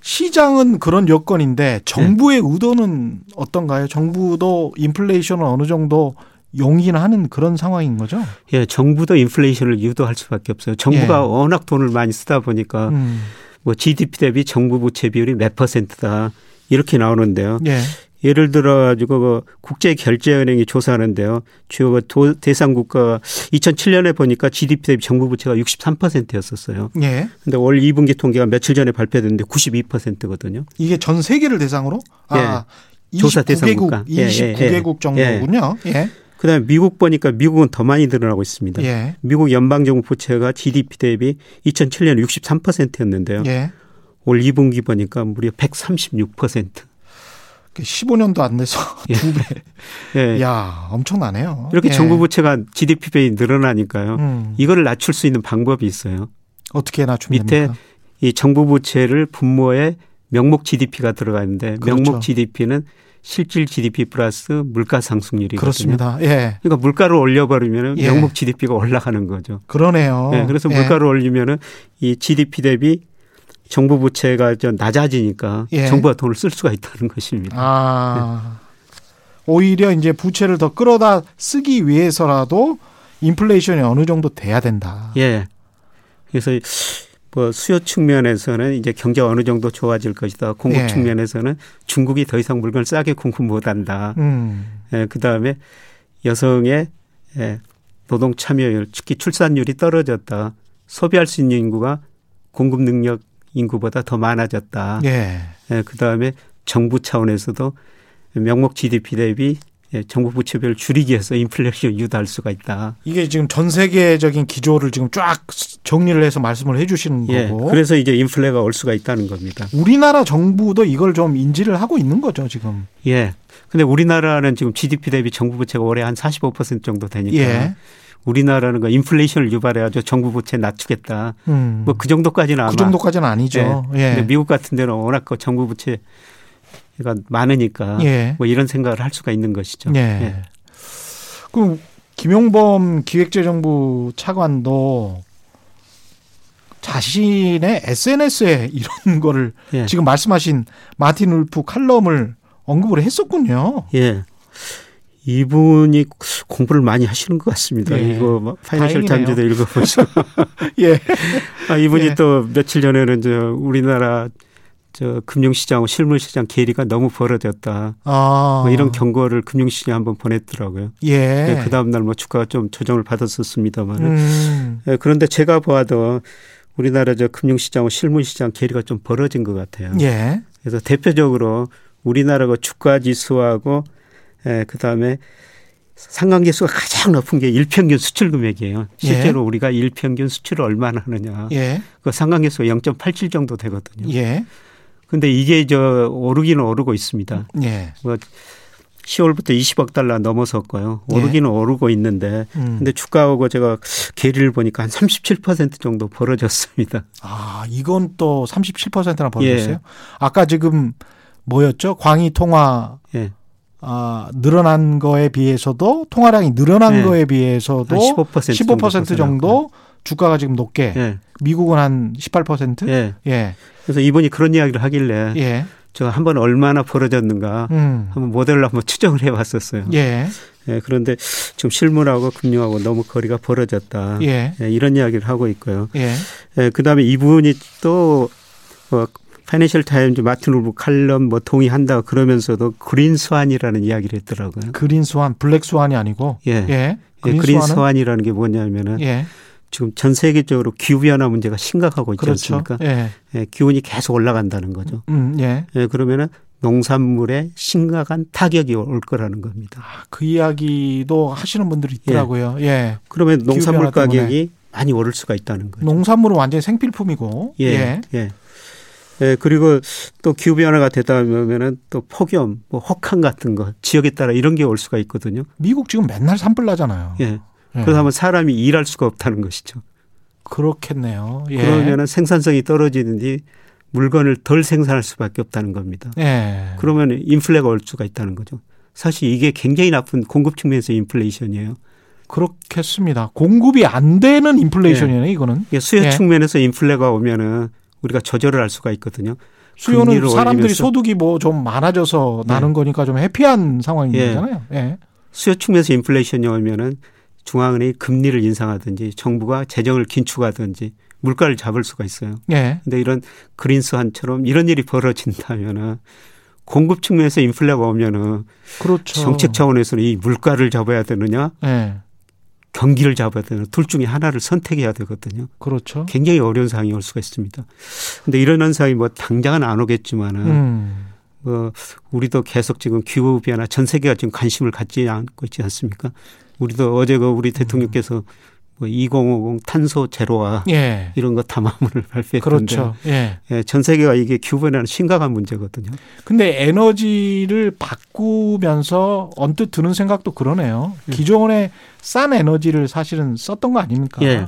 시장은 그런 여건인데 정부의 네. 의도는 어떤가요? 정부도 인플레이션을 어느 정도 용인하는 그런 상황인 거죠? 예, 정부도 인플레이션을 유도할 수밖에 없어요. 정부가 예. 워낙 돈을 많이 쓰다 보니까 음. 뭐 지디피 대비 정부 부채 비율이 몇 퍼센트다 이렇게 나오는데요. 예. 예를 들어가지고 국제결제은행이 조사하는데요. 주요 대상 국가 이천칠 년에 보니까 지디피 대비 정부 부채가 육십삼 퍼센트였었어요. 그런데 예. 올 이 분기 통계가 며칠 전에 발표됐는데 구십이 퍼센트거든요. 이게 전 세계를 대상으로? 예. 아, 조사 대상 국가. 이십구 개국 정도군요. 예. 예. 그다음에 미국 보니까 미국은 더 많이 늘어나고 있습니다. 예. 미국 연방정부 부채가 지디피 대비 이천칠 년 육십삼 퍼센트였는데요. 예. 올 이 분기 보니까 무려 백삼십육 퍼센트. 십오 년도 안 돼서 예. 두 배. 예. 야, 엄청나네요. 이렇게 예. 정부 부채가 지디피 배이 늘어나니까요. 음. 이거를 낮출 수 있는 방법이 있어요. 어떻게 낮춥니까? 밑에 이 정부 부채를 분모에 명목 지디피가 들어가 있는데 그렇죠. 명목 지디피는 실질 지디피 플러스 물가 상승률이거든요. 그렇습니다. 예. 그러니까 물가를 올려버리면 예. 명목 지디피가 올라가는 거죠. 그러네요. 예. 그래서 예. 물가를 올리면 이 지디피 대비 정부 부채가 낮아지니까 예. 정부가 돈을 쓸 수가 있다는 것입니다. 아. 예. 오히려 이제 부채를 더 끌어다 쓰기 위해서라도 인플레이션이 어느 정도 돼야 된다. 예. 그래서 뭐 수요 측면에서는 이제 경제가 어느 정도 좋아질 것이다. 공급 예. 측면에서는 중국이 더 이상 물건을 싸게 공급 못한다. 음. 예, 그다음에 여성의 예, 노동 참여율, 특히 출산율이 떨어졌다. 소비할 수 있는 인구가 공급 능력 인구보다 더 많아졌다. 예. 예, 그다음에 정부 차원에서도 명목 지디피 대비 정부 부채비를 줄이기 위해서 인플레이션을 유도할 수가 있다. 이게 지금 전 세계적인 기조를 지금 쫙 정리를 해서 말씀을 해 주시는 예, 거고. 그래서 이제 인플레가 올 수가 있다는 겁니다. 우리나라 정부도 이걸 좀 인지를 하고 있는 거죠, 지금. 예. 근데 우리나라는 지금 지디피 대비 정부 부채가 올해 한 사십오 퍼센트 정도 되니까 예. 우리나라는 그 인플레이션을 유발해가지고 정부 부채 낮추겠다. 음. 뭐 그 정도까지는 아마. 그 정도까지는 아니죠. 예. 예. 근데 미국 같은 데는 워낙 그 정부 부채 그러니까 많으니까 예. 뭐 이런 생각을 할 수가 있는 것이죠. 예. 예. 그럼 김용범 기획재정부 차관도 자신의 에스엔에스에 이런 거를 예. 지금 말씀하신 마틴 울프 칼럼을 언급을 했었군요. 예. 이분이 공부를 많이 하시는 것 같습니다. 예. 이거 파이낸셜 타임즈도 읽어보시고. 예. 아, 이분이 예. 또 며칠 전에는 저 우리나라 저 금융시장하고 실물시장 괴리가 너무 벌어졌다. 아. 뭐 이런 경고를 금융시장에 한번 보냈더라고요. 예. 네, 그 다음날 뭐 주가가 좀 조정을 받았었습니다만. 음. 네, 그런데 제가 봐도 우리나라 저 금융시장하고 실물시장 괴리가 좀 벌어진 것 같아요. 예. 그래서 대표적으로 우리나라가 주가지수하고 예, 그 다음에 상관계수가 가장 높은 게 일평균 수출 금액이에요. 실제로 예. 우리가 일평균 수출을 얼마나 하느냐. 예. 그 상관계수가 영점팔칠 정도 되거든요. 예. 근데 이게 저 오르기는 오르고 있습니다. 예. 뭐 시월부터 이십억 달러 넘어섰고요. 오르기는 예. 오르고 있는데, 음. 근데 주가하고 제가 계리를 보니까 한 삼십칠 퍼센트 정도 벌어졌습니다. 아, 이건 또 삼십칠 퍼센트나 벌어졌어요? 예. 아까 지금 뭐였죠? 광의 통화 예. 아, 늘어난 거에 비해서도 통화량이 늘어난 예. 거에 비해서도 십오 퍼센트, 십오 퍼센트 정도, 정도 주가가 지금 높게. 예. 미국은 한 십팔 퍼센트? 예. 예. 그래서 이분이 그런 이야기를 하길래 예. 저 한번 얼마나 벌어졌는가 음. 한번 모델로 한번 추정을 해봤었어요. 예. 예. 그런데 지금 실물하고 금융하고 너무 거리가 벌어졌다. 예. 예. 이런 이야기를 하고 있고요. 예. 예. 그다음에 이분이 또 뭐 파이낸셜 타임즈 마틴 울프 칼럼 뭐 동의한다 그러면서도 그린 스완이라는 이야기를 했더라고요. 그린 스완, 블랙 스완이 아니고. 예. 예. 그린, 예. 그린 스완이라는 게 뭐냐면은. 예. 지금 전 세계적으로 기후변화 문제가 심각하고 있지 그렇죠. 않습니까? 예. 예, 기온이 계속 올라간다는 거죠. 음, 예. 예, 그러면은 농산물에 심각한 타격이 올 거라는 겁니다. 아, 그 이야기도 하시는 분들이 있더라고요. 예. 예. 그러면 농산물 가격이 많이 오를 수가 있다는 거죠. 농산물은 완전히 생필품이고. 예. 예. 예. 예, 그리고 또 기후변화가 되다 보면은 또 폭염, 뭐 혹한 같은 거 지역에 따라 이런 게 올 수가 있거든요. 미국 지금 맨날 산불 나잖아요. 예. 그래서 하면 사람이 일할 수가 없다는 것이죠. 그렇겠네요. 예. 그러면 생산성이 떨어지는지 물건을 덜 생산할 수밖에 없다는 겁니다. 예. 그러면 인플레가 올 수가 있다는 거죠. 사실 이게 굉장히 나쁜 공급 측면에서 인플레이션이에요. 그렇겠습니다. 공급이 안 되는 인플레이션이네요. 예. 이거는. 수요 예. 측면에서 인플레가 오면은 우리가 조절을 할 수가 있거든요. 수요는 사람들이 소득이 뭐 좀 많아져서 예. 나는 거니까 좀 해피한 상황인 예. 거잖아요. 예. 수요 측면에서 인플레이션이 오면은 중앙은행이 금리를 인상하든지 정부가 재정을 긴축하든지 물가를 잡을 수가 있어요. 그런데 예. 이런 그린스완처럼 이런 일이 벌어진다면은 공급 측면에서 인플레가 오면은 그렇죠. 정책 차원에서는 이 물가를 잡아야 되느냐 예. 경기를 잡아야 되느냐 둘 중에 하나를 선택해야 되거든요. 그렇죠. 굉장히 어려운 상황이 올 수가 있습니다. 그런데 이런 현상이 뭐 당장은 안 오겠지만은 음. 뭐 우리도 계속 지금 기후변화 전 세계가 지금 관심을 갖지 않고 있지 않습니까? 우리도 어제 그 우리 대통령께서 뭐 이공오공 탄소 제로화 예. 이런 거 다 마무리를 발표했는데 그렇죠. 예. 예, 전 세계가 이게 기후변화는 심각한 문제거든요. 근데 에너지를 바꾸면서 언뜻 드는 생각도 그러네요. 예. 기존에 싼 에너지를 사실은 썼던 거 아닙니까? 예.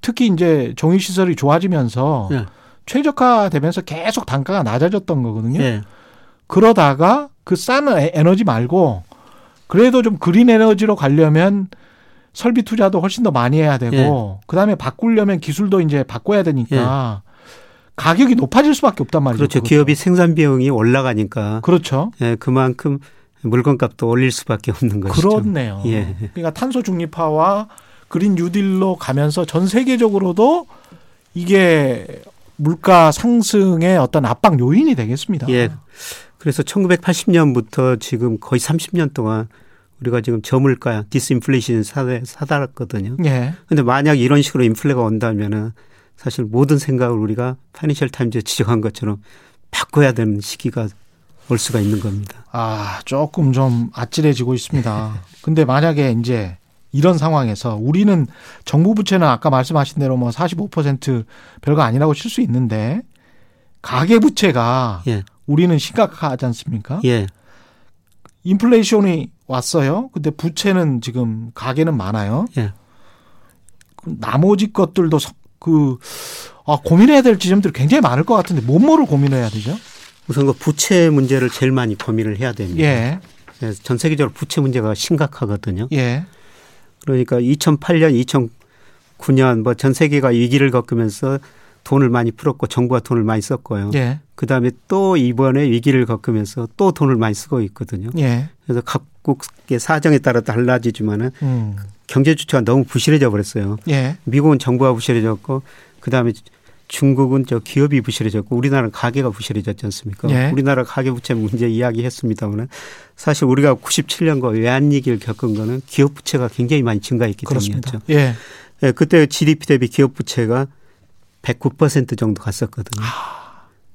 특히 이제 정유시설이 좋아지면서 예. 최저가되면서 계속 단가가 낮아졌던 거거든요. 네. 그러다가 그 싼 에너지 말고 그래도 좀 그린 에너지로 가려면 설비 투자도 훨씬 더 많이 해야 되고 네. 그다음에 바꾸려면 기술도 이제 바꿔야 되니까 네. 가격이 높아질 수밖에 없단 말이죠. 그렇죠. 그것도. 기업이 생산 비용이 올라가니까. 그렇죠. 예, 그만큼 물건값도 올릴 수밖에 없는 것이죠. 그렇네요. 예. 그러니까 탄소 중립화와 그린 뉴딜로 가면서 전 세계적으로도 이게 물가 상승의 어떤 압박 요인이 되겠습니다. 예. 그래서 천구백팔십 년부터 지금 거의 삼십 년 동안 우리가 지금 저물가 디스인플레이션 사회 사달았거든요. 예. 근데 만약 이런 식으로 인플레가 온다면은 사실 모든 생각을 우리가 파이낸셜 타임즈에 지적한 것처럼 바꿔야 되는 시기가 올 수가 있는 겁니다. 아, 조금 좀 아찔해지고 있습니다. 근데 만약에 이제 이런 상황에서 우리는 정부 부채는 아까 말씀하신 대로 뭐 사십오 퍼센트 별거 아니라고 칠 수 있는데 가계 부채가 예. 우리는 심각하지 않습니까? 예. 인플레이션이 왔어요. 근데 부채는 지금 가계는 많아요. 예. 나머지 것들도 그, 아, 고민해야 될 지점들이 굉장히 많을 것 같은데 뭐뭐를 고민해야 되죠? 우선 그 부채 문제를 제일 많이 고민을 해야 됩니다. 예. 그래서 전 세계적으로 부채 문제가 심각하거든요. 예. 그러니까 이천팔 년, 이천구 년 뭐 전 세계가 위기를 겪으면서 돈을 많이 풀었고 정부가 돈을 많이 썼고요. 예. 그다음에 또 이번에 위기를 겪으면서 또 돈을 많이 쓰고 있거든요. 예. 그래서 각국의 사정에 따라 달라지지만은 음. 경제 주체가 너무 부실해져 버렸어요. 예. 미국은 정부가 부실해졌고 그다음에 중국은 저 기업이 부실해졌고 우리나라는 가계가 부실해졌지 않습니까? 예. 우리나라 가계부채 문제 이야기했습니다만 사실 우리가 구십칠 년과 외환위기를 겪은 거는 기업부채가 굉장히 많이 증가했기 때문이었죠. 예. 예, 그때 지디피 대비 기업부채가 백구 퍼센트 정도 갔었거든요.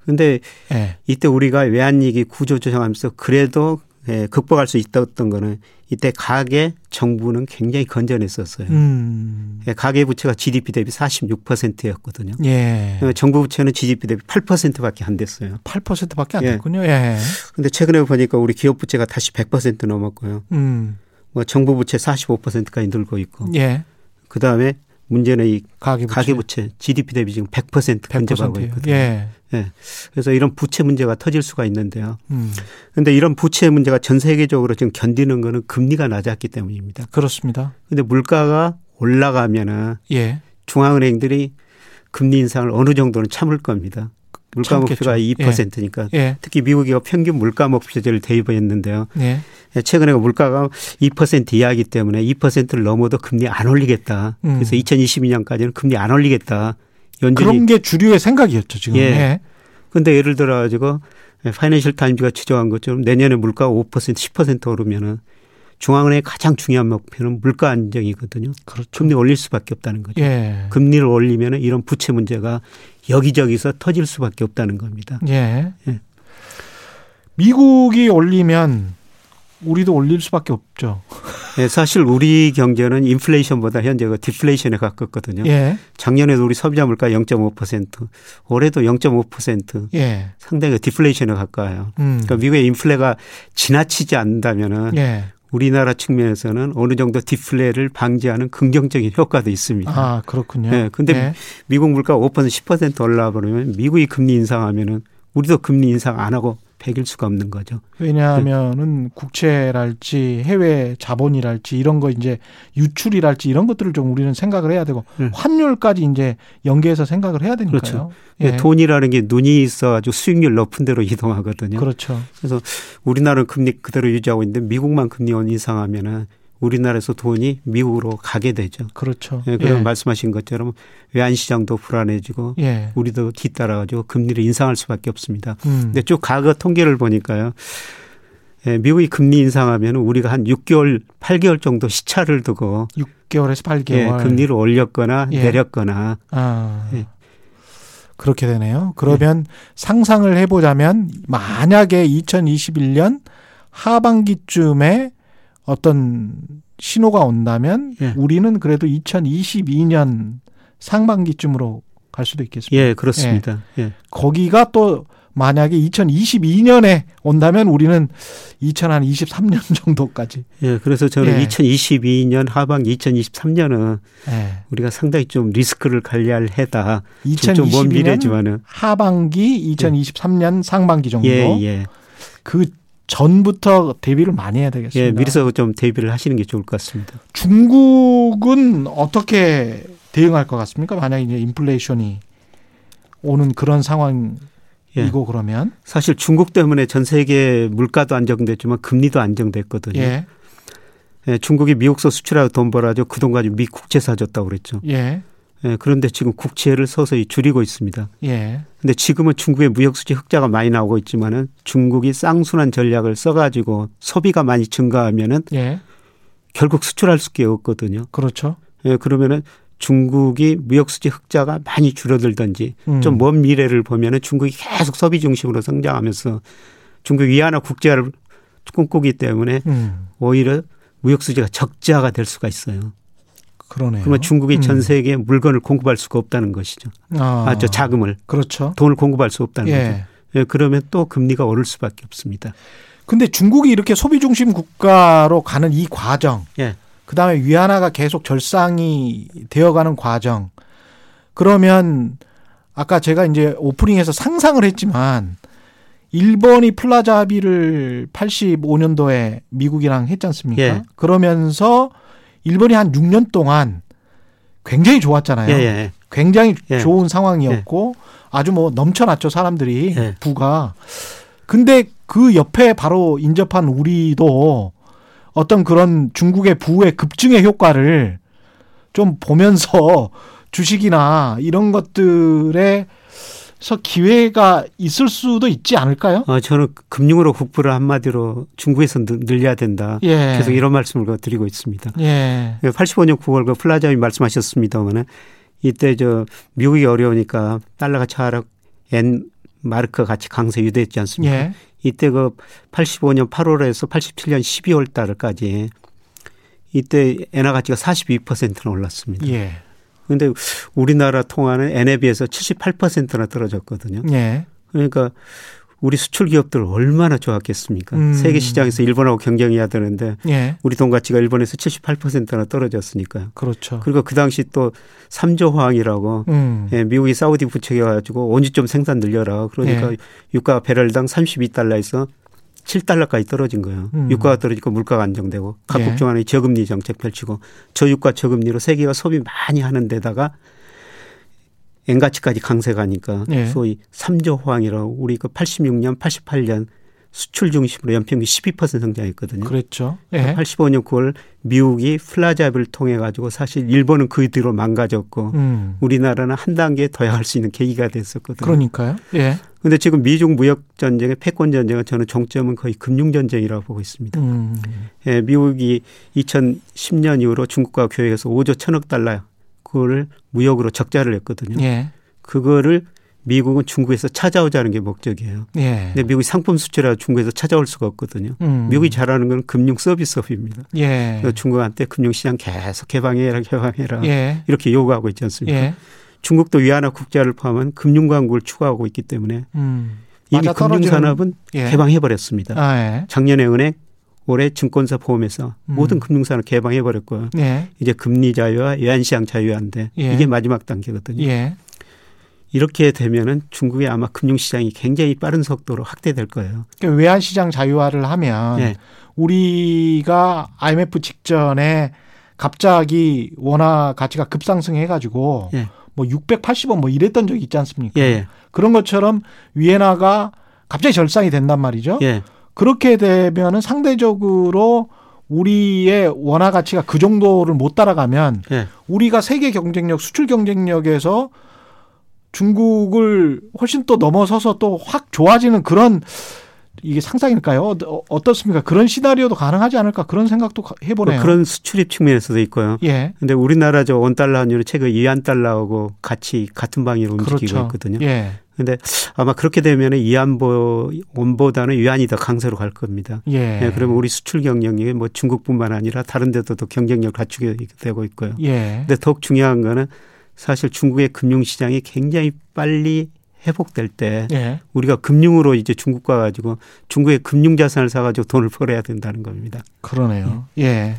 그런데 아. 예. 이때 우리가 외환위기 구조조정하면서 그래도 예, 극복할 수 있었던 거는 이때 가계 정부는 굉장히 건전했었어요. 음. 예, 가계 부채가 지디피 대비 사십육 퍼센트였거든요. 예. 정부 부채는 지디피 대비 팔 퍼센트밖에 안 됐어요. 팔 퍼센트밖에 안 예. 됐군요. 예. 그런데 최근에 보니까 우리 기업 부채가 다시 백 퍼센트 넘었고요. 음. 뭐 정부 부채 사십오 퍼센트까지 늘고 있고. 예. 그다음에 문제는 이 가계 부채, 가계 부채 지디피 대비 지금 백 퍼센트 근접하고 있거든요. 예. 예. 그래서 이런 부채 문제가 터질 수가 있는데요. 음. 그런데 이런 부채 문제가 전 세계적으로 지금 견디는 거는 금리가 낮았기 때문입니다. 그렇습니다. 그런데 물가가 올라가면은 예. 중앙은행들이 금리 인상을 어느 정도는 참을 겁니다. 물가 참겠죠. 목표가 이 퍼센트니까. 예. 특히 미국이 평균 물가 목표제를 대입했는데요. 예. 최근에 물가가 이 퍼센트 이하이기 때문에 이 퍼센트를 넘어도 금리 안 올리겠다. 음. 그래서 이천이십이 년까지는 금리 안 올리겠다. 연준이. 그런 게 주류의 생각이었죠 지금. 예. 그런데 예. 예를 들어 가지고 파이낸셜 타임즈가 추정한 것처럼 내년에 물가가 오 퍼센트, 십 퍼센트 오르면은 중앙은행의 가장 중요한 목표는 물가 안정이거든요. 그렇죠. 금리 올릴 수밖에 없다는 거죠. 예. 금리를 올리면은 이런 부채 문제가 여기저기서 터질 수밖에 없다는 겁니다. 예. 예. 미국이 올리면 우리도 올릴 수밖에 없죠. 네, 사실 우리 경제는 인플레이션보다 현재 그 디플레이션에 가깝거든요. 예. 작년에도 우리 소비자 물가 영 점 오 퍼센트, 올해도 영 점 오 퍼센트 예. 상당히 디플레이션에 가까워요. 음. 그러니까 미국의 인플레가 지나치지 않는다면은 예. 우리나라 측면에서는 어느 정도 디플레를 방지하는 긍정적인 효과도 있습니다. 아, 그렇군요. 네, 근데 예. 미국 물가 오 퍼센트, 십 퍼센트 올라 버리면 미국이 금리 인상하면은 우리도 금리 인상 안 하고 배길 수가 없는 거죠. 왜냐하면은 국채랄지 해외 자본이랄지 이런 거 이제 유출이랄지 이런 것들을 좀 우리는 생각을 해야 되고 네. 환율까지 이제 연계해서 생각을 해야 되니까요. 그렇죠. 예. 돈이라는 게 눈이 있어가지고 수익률 높은 데로 이동하거든요. 그렇죠. 그래서 우리나라는 금리 그대로 유지하고 있는데 미국만 금리 인상하면은 우리나라에서 돈이 미국으로 가게 되죠. 그렇죠. 예, 그럼 예. 말씀하신 것처럼 외환시장도 불안해지고 예. 우리도 뒤따라가지고 금리를 인상할 수밖에 없습니다. 음. 근데 쭉 과거 통계를 보니까요. 예, 미국이 금리 인상하면 우리가 한 육 개월, 팔 개월 정도 시차를 두고 육 개월에서 팔 개월. 예, 금리를 올렸거나 예. 내렸거나. 아. 예. 그렇게 되네요. 그러면 예. 상상을 해보자면 만약에 이천이십일 년 하반기쯤에 어떤 신호가 온다면 예. 우리는 그래도 이천이십이 년 상반기쯤으로 갈 수도 있겠습니다. 예, 그렇습니다. 예. 거기가 또 만약에 이천이십이 년에 온다면 우리는 이천이십삼 년 정도까지. 예, 그래서 저는 예. 이천이십이 년 하반기 이천이십삼 년은 예. 우리가 상당히 좀 리스크를 관리할 해다. 좀 먼 미래지만은 하반기 이천이십삼 년 예. 상반기 정도. 예, 예. 그 전부터 대비를 많이 해야 되겠습니다. 예, 미리서 좀 대비를 하시는 게 좋을 것 같습니다. 중국은 어떻게 대응할 것 같습니까? 만약에 이제 인플레이션이 오는 그런 상황. 예. 이거 그러면 사실 중국 때문에 전 세계 물가도 안정됐지만 금리도 안정됐거든요. 예. 예, 중국이 미국서 수출하고 돈 벌어가지고 그돈 가지고 미 국채 사줬다고 그랬죠. 예. 예, 그런데 지금 국채를 서서히 줄이고 있습니다. 그런데 예. 지금은 중국의 무역수지 흑자가 많이 나오고 있지만은 중국이 쌍순환 전략을 써가지고 소비가 많이 증가하면은 예. 결국 수출할 수밖에 없거든요. 그렇죠. 예, 그러면은. 중국이 무역수지 흑자가 많이 줄어들든지 음. 좀 먼 미래를 보면은 중국이 계속 소비 중심으로 성장하면서 중국 위안화 국제화를 꿈꾸기 때문에 음. 오히려 무역수지가 적자가 될 수가 있어요. 그러네요. 그러면 중국이 음. 전 세계에 물건을 공급할 수가 없다는 것이죠. 아, 아 저 자금을. 그렇죠. 돈을 공급할 수 없다는 예. 거죠. 예, 그러면 또 금리가 오를 수밖에 없습니다. 그런데 중국이 이렇게 소비 중심 국가로 가는 이 과정. 예. 그다음에 위안화가 계속 절상이 되어가는 과정. 그러면 아까 제가 이제 오프닝에서 상상을 했지만 일본이 플라자 합의를 팔십오 년도에 미국이랑 했지 않습니까? 예. 그러면서 일본이 한 육 년 동안 굉장히 좋았잖아요. 예, 예. 굉장히 예. 좋은 상황이었고 예. 아주 뭐 넘쳐났죠. 사람들이 예. 부가. 근데 그 옆에 바로 인접한 우리도 어떤 그런 중국의 부의 급증의 효과를 좀 보면서 주식이나 이런 것들에서 기회가 있을 수도 있지 않을까요? 아, 저는 금융으로 국부를 한마디로 중국에서 늘려야 된다. 예. 계속 이런 말씀을 드리고 있습니다. 예. 팔십오 년 구월 그 플라자님이 말씀하셨습니다만 이때 저 미국이 어려우니까 달러가 하락, 엔 마르크 같이 강세 유도했지 않습니까? 예. 이때 그 팔십오 년 팔월에서 팔십칠 년 십이월 달까지 이때 엔화 가치가 사십이 퍼센트나 올랐습니다. 예. 그런데 우리나라 통화는 엔에 비해서 칠십팔 퍼센트나 떨어졌거든요. 예. 그러니까 우리 수출 기업들 얼마나 좋았겠습니까? 음. 세계 시장에서 일본하고 경쟁해야 되는데 예. 우리 돈 가치가 일본에서 칠십팔 퍼센트나 떨어졌으니까요. 그렇죠. 그리고 그 당시 또 삼조 호황이라고 음. 예, 미국이 사우디 부채겨 가지고 원유점 생산 늘려라. 그러니까 예. 유가 배럴당 삼십이 달러에서 칠 달러까지 떨어진 거예요. 음. 유가가 떨어지고 물가가 안정되고 각국 중앙은행이 예. 저금리 정책 펼치고 저유가 저금리로 세계가 소비 많이 하는 데다가 엔가치까지 강세가니까 예. 소위 삼조 호황이라고 우리 그 팔십육 년, 팔십팔 년 수출 중심으로 연평균 십이 퍼센트 성장했거든요. 그랬죠. 예. 팔십오 년 구월 미국이 플라자 합의를 통해 가지고 사실 일본은 그 뒤로 망가졌고 음. 우리나라는 한 단계 더 나아갈 수 있는 계기가 됐었거든요. 그러니까요. 예. 그런데 지금 미중 무역 전쟁의 패권 전쟁은 저는 정점은 거의 금융 전쟁이라고 보고 있습니다. 음. 예, 미국이 이천십 년 이후로 중국과 교역에서 오조 천억 달러 그거를 무역으로 적자를 냈거든요. 예. 그거를 미국은 중국에서 찾아오자는 게 목적이에요. 예. 근데 미국이 상품 수출이라 중국에서 찾아올 수가 없거든요. 음. 미국이 잘하는 건 금융 서비스업입니다. 예. 중국한테 금융시장 계속 개방해라 개방해라 예. 이렇게 요구하고 있지 않습니까? 예. 중국도 위안화 국제화를 포함한 금융광국을 추구하고 있기 때문에 음. 이미 금융산업은 예. 개방해버렸습니다. 아, 예. 작년에 은행. 올해 증권사 보험에서 음. 모든 금융산업 개방해버렸고요. 예. 이제 금리 자유와 외환시장 자유화인데 예. 이게 마지막 단계거든요. 예. 이렇게 되면은 중국의 아마 금융시장이 굉장히 빠른 속도로 확대될 거예요. 그러니까 외환시장 자유화를 하면 예. 우리가 아이엠에프 직전에 갑자기 원화 가치가 급상승해가지고 예. 뭐 육백팔십 원 뭐 이랬던 적이 있지 않습니까? 예. 그런 것처럼 위안화가 갑자기 절상이 된단 말이죠. 예. 그렇게 되면은 상대적으로 우리의 원화 가치가 그 정도를 못 따라가면 예. 우리가 세계 경쟁력, 수출 경쟁력에서 중국을 훨씬 또 넘어서서 또 확 좋아지는 그런 이게 상상일까요? 어떻습니까? 그런 시나리오도 가능하지 않을까 그런 생각도 해보네요. 그런 수출입 측면에서도 있고요. 그런데 예. 우리나라 저 원달러 환율이 최근 이안달러하고 같이 같은 방향으로 움직이고 그렇죠. 있거든요. 예. 근데 아마 그렇게 되면 이안보 원보다는 위안이 더 강세로 갈 겁니다. 예. 예, 그러면 우리 수출 경쟁력이 뭐 중국뿐만 아니라 다른 데도 더 경쟁력을 갖추게 되고 있고요. 예. 근데 더욱 중요한 거는 사실 중국의 금융시장이 굉장히 빨리 회복될 때 예. 우리가 금융으로 이제 중국 가가지고 중국의 금융 자산을 사가지고 돈을 벌어야 된다는 겁니다. 그러네요. 예. 예.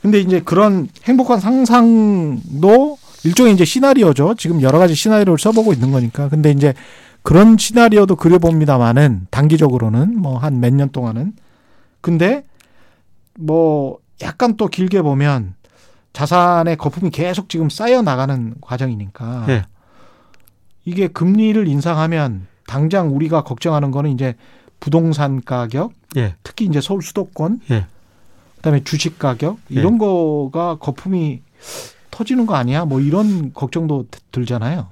근데 이제 그런 행복한 상상도 일종의 이제 시나리오죠. 지금 여러 가지 시나리오를 써보고 있는 거니까. 근데 이제 그런 시나리오도 그려봅니다만은 단기적으로는 뭐 한 몇 년 동안은. 근데 뭐 약간 또 길게 보면 자산의 거품이 계속 지금 쌓여 나가는 과정이니까. 예. 이게 금리를 인상하면 당장 우리가 걱정하는 거는 이제 부동산 가격, 예. 특히 이제 서울 수도권, 예. 그다음에 주식 가격 이런 예. 거가 거품이 터지는 거 아니야? 뭐 이런 걱정도 들잖아요.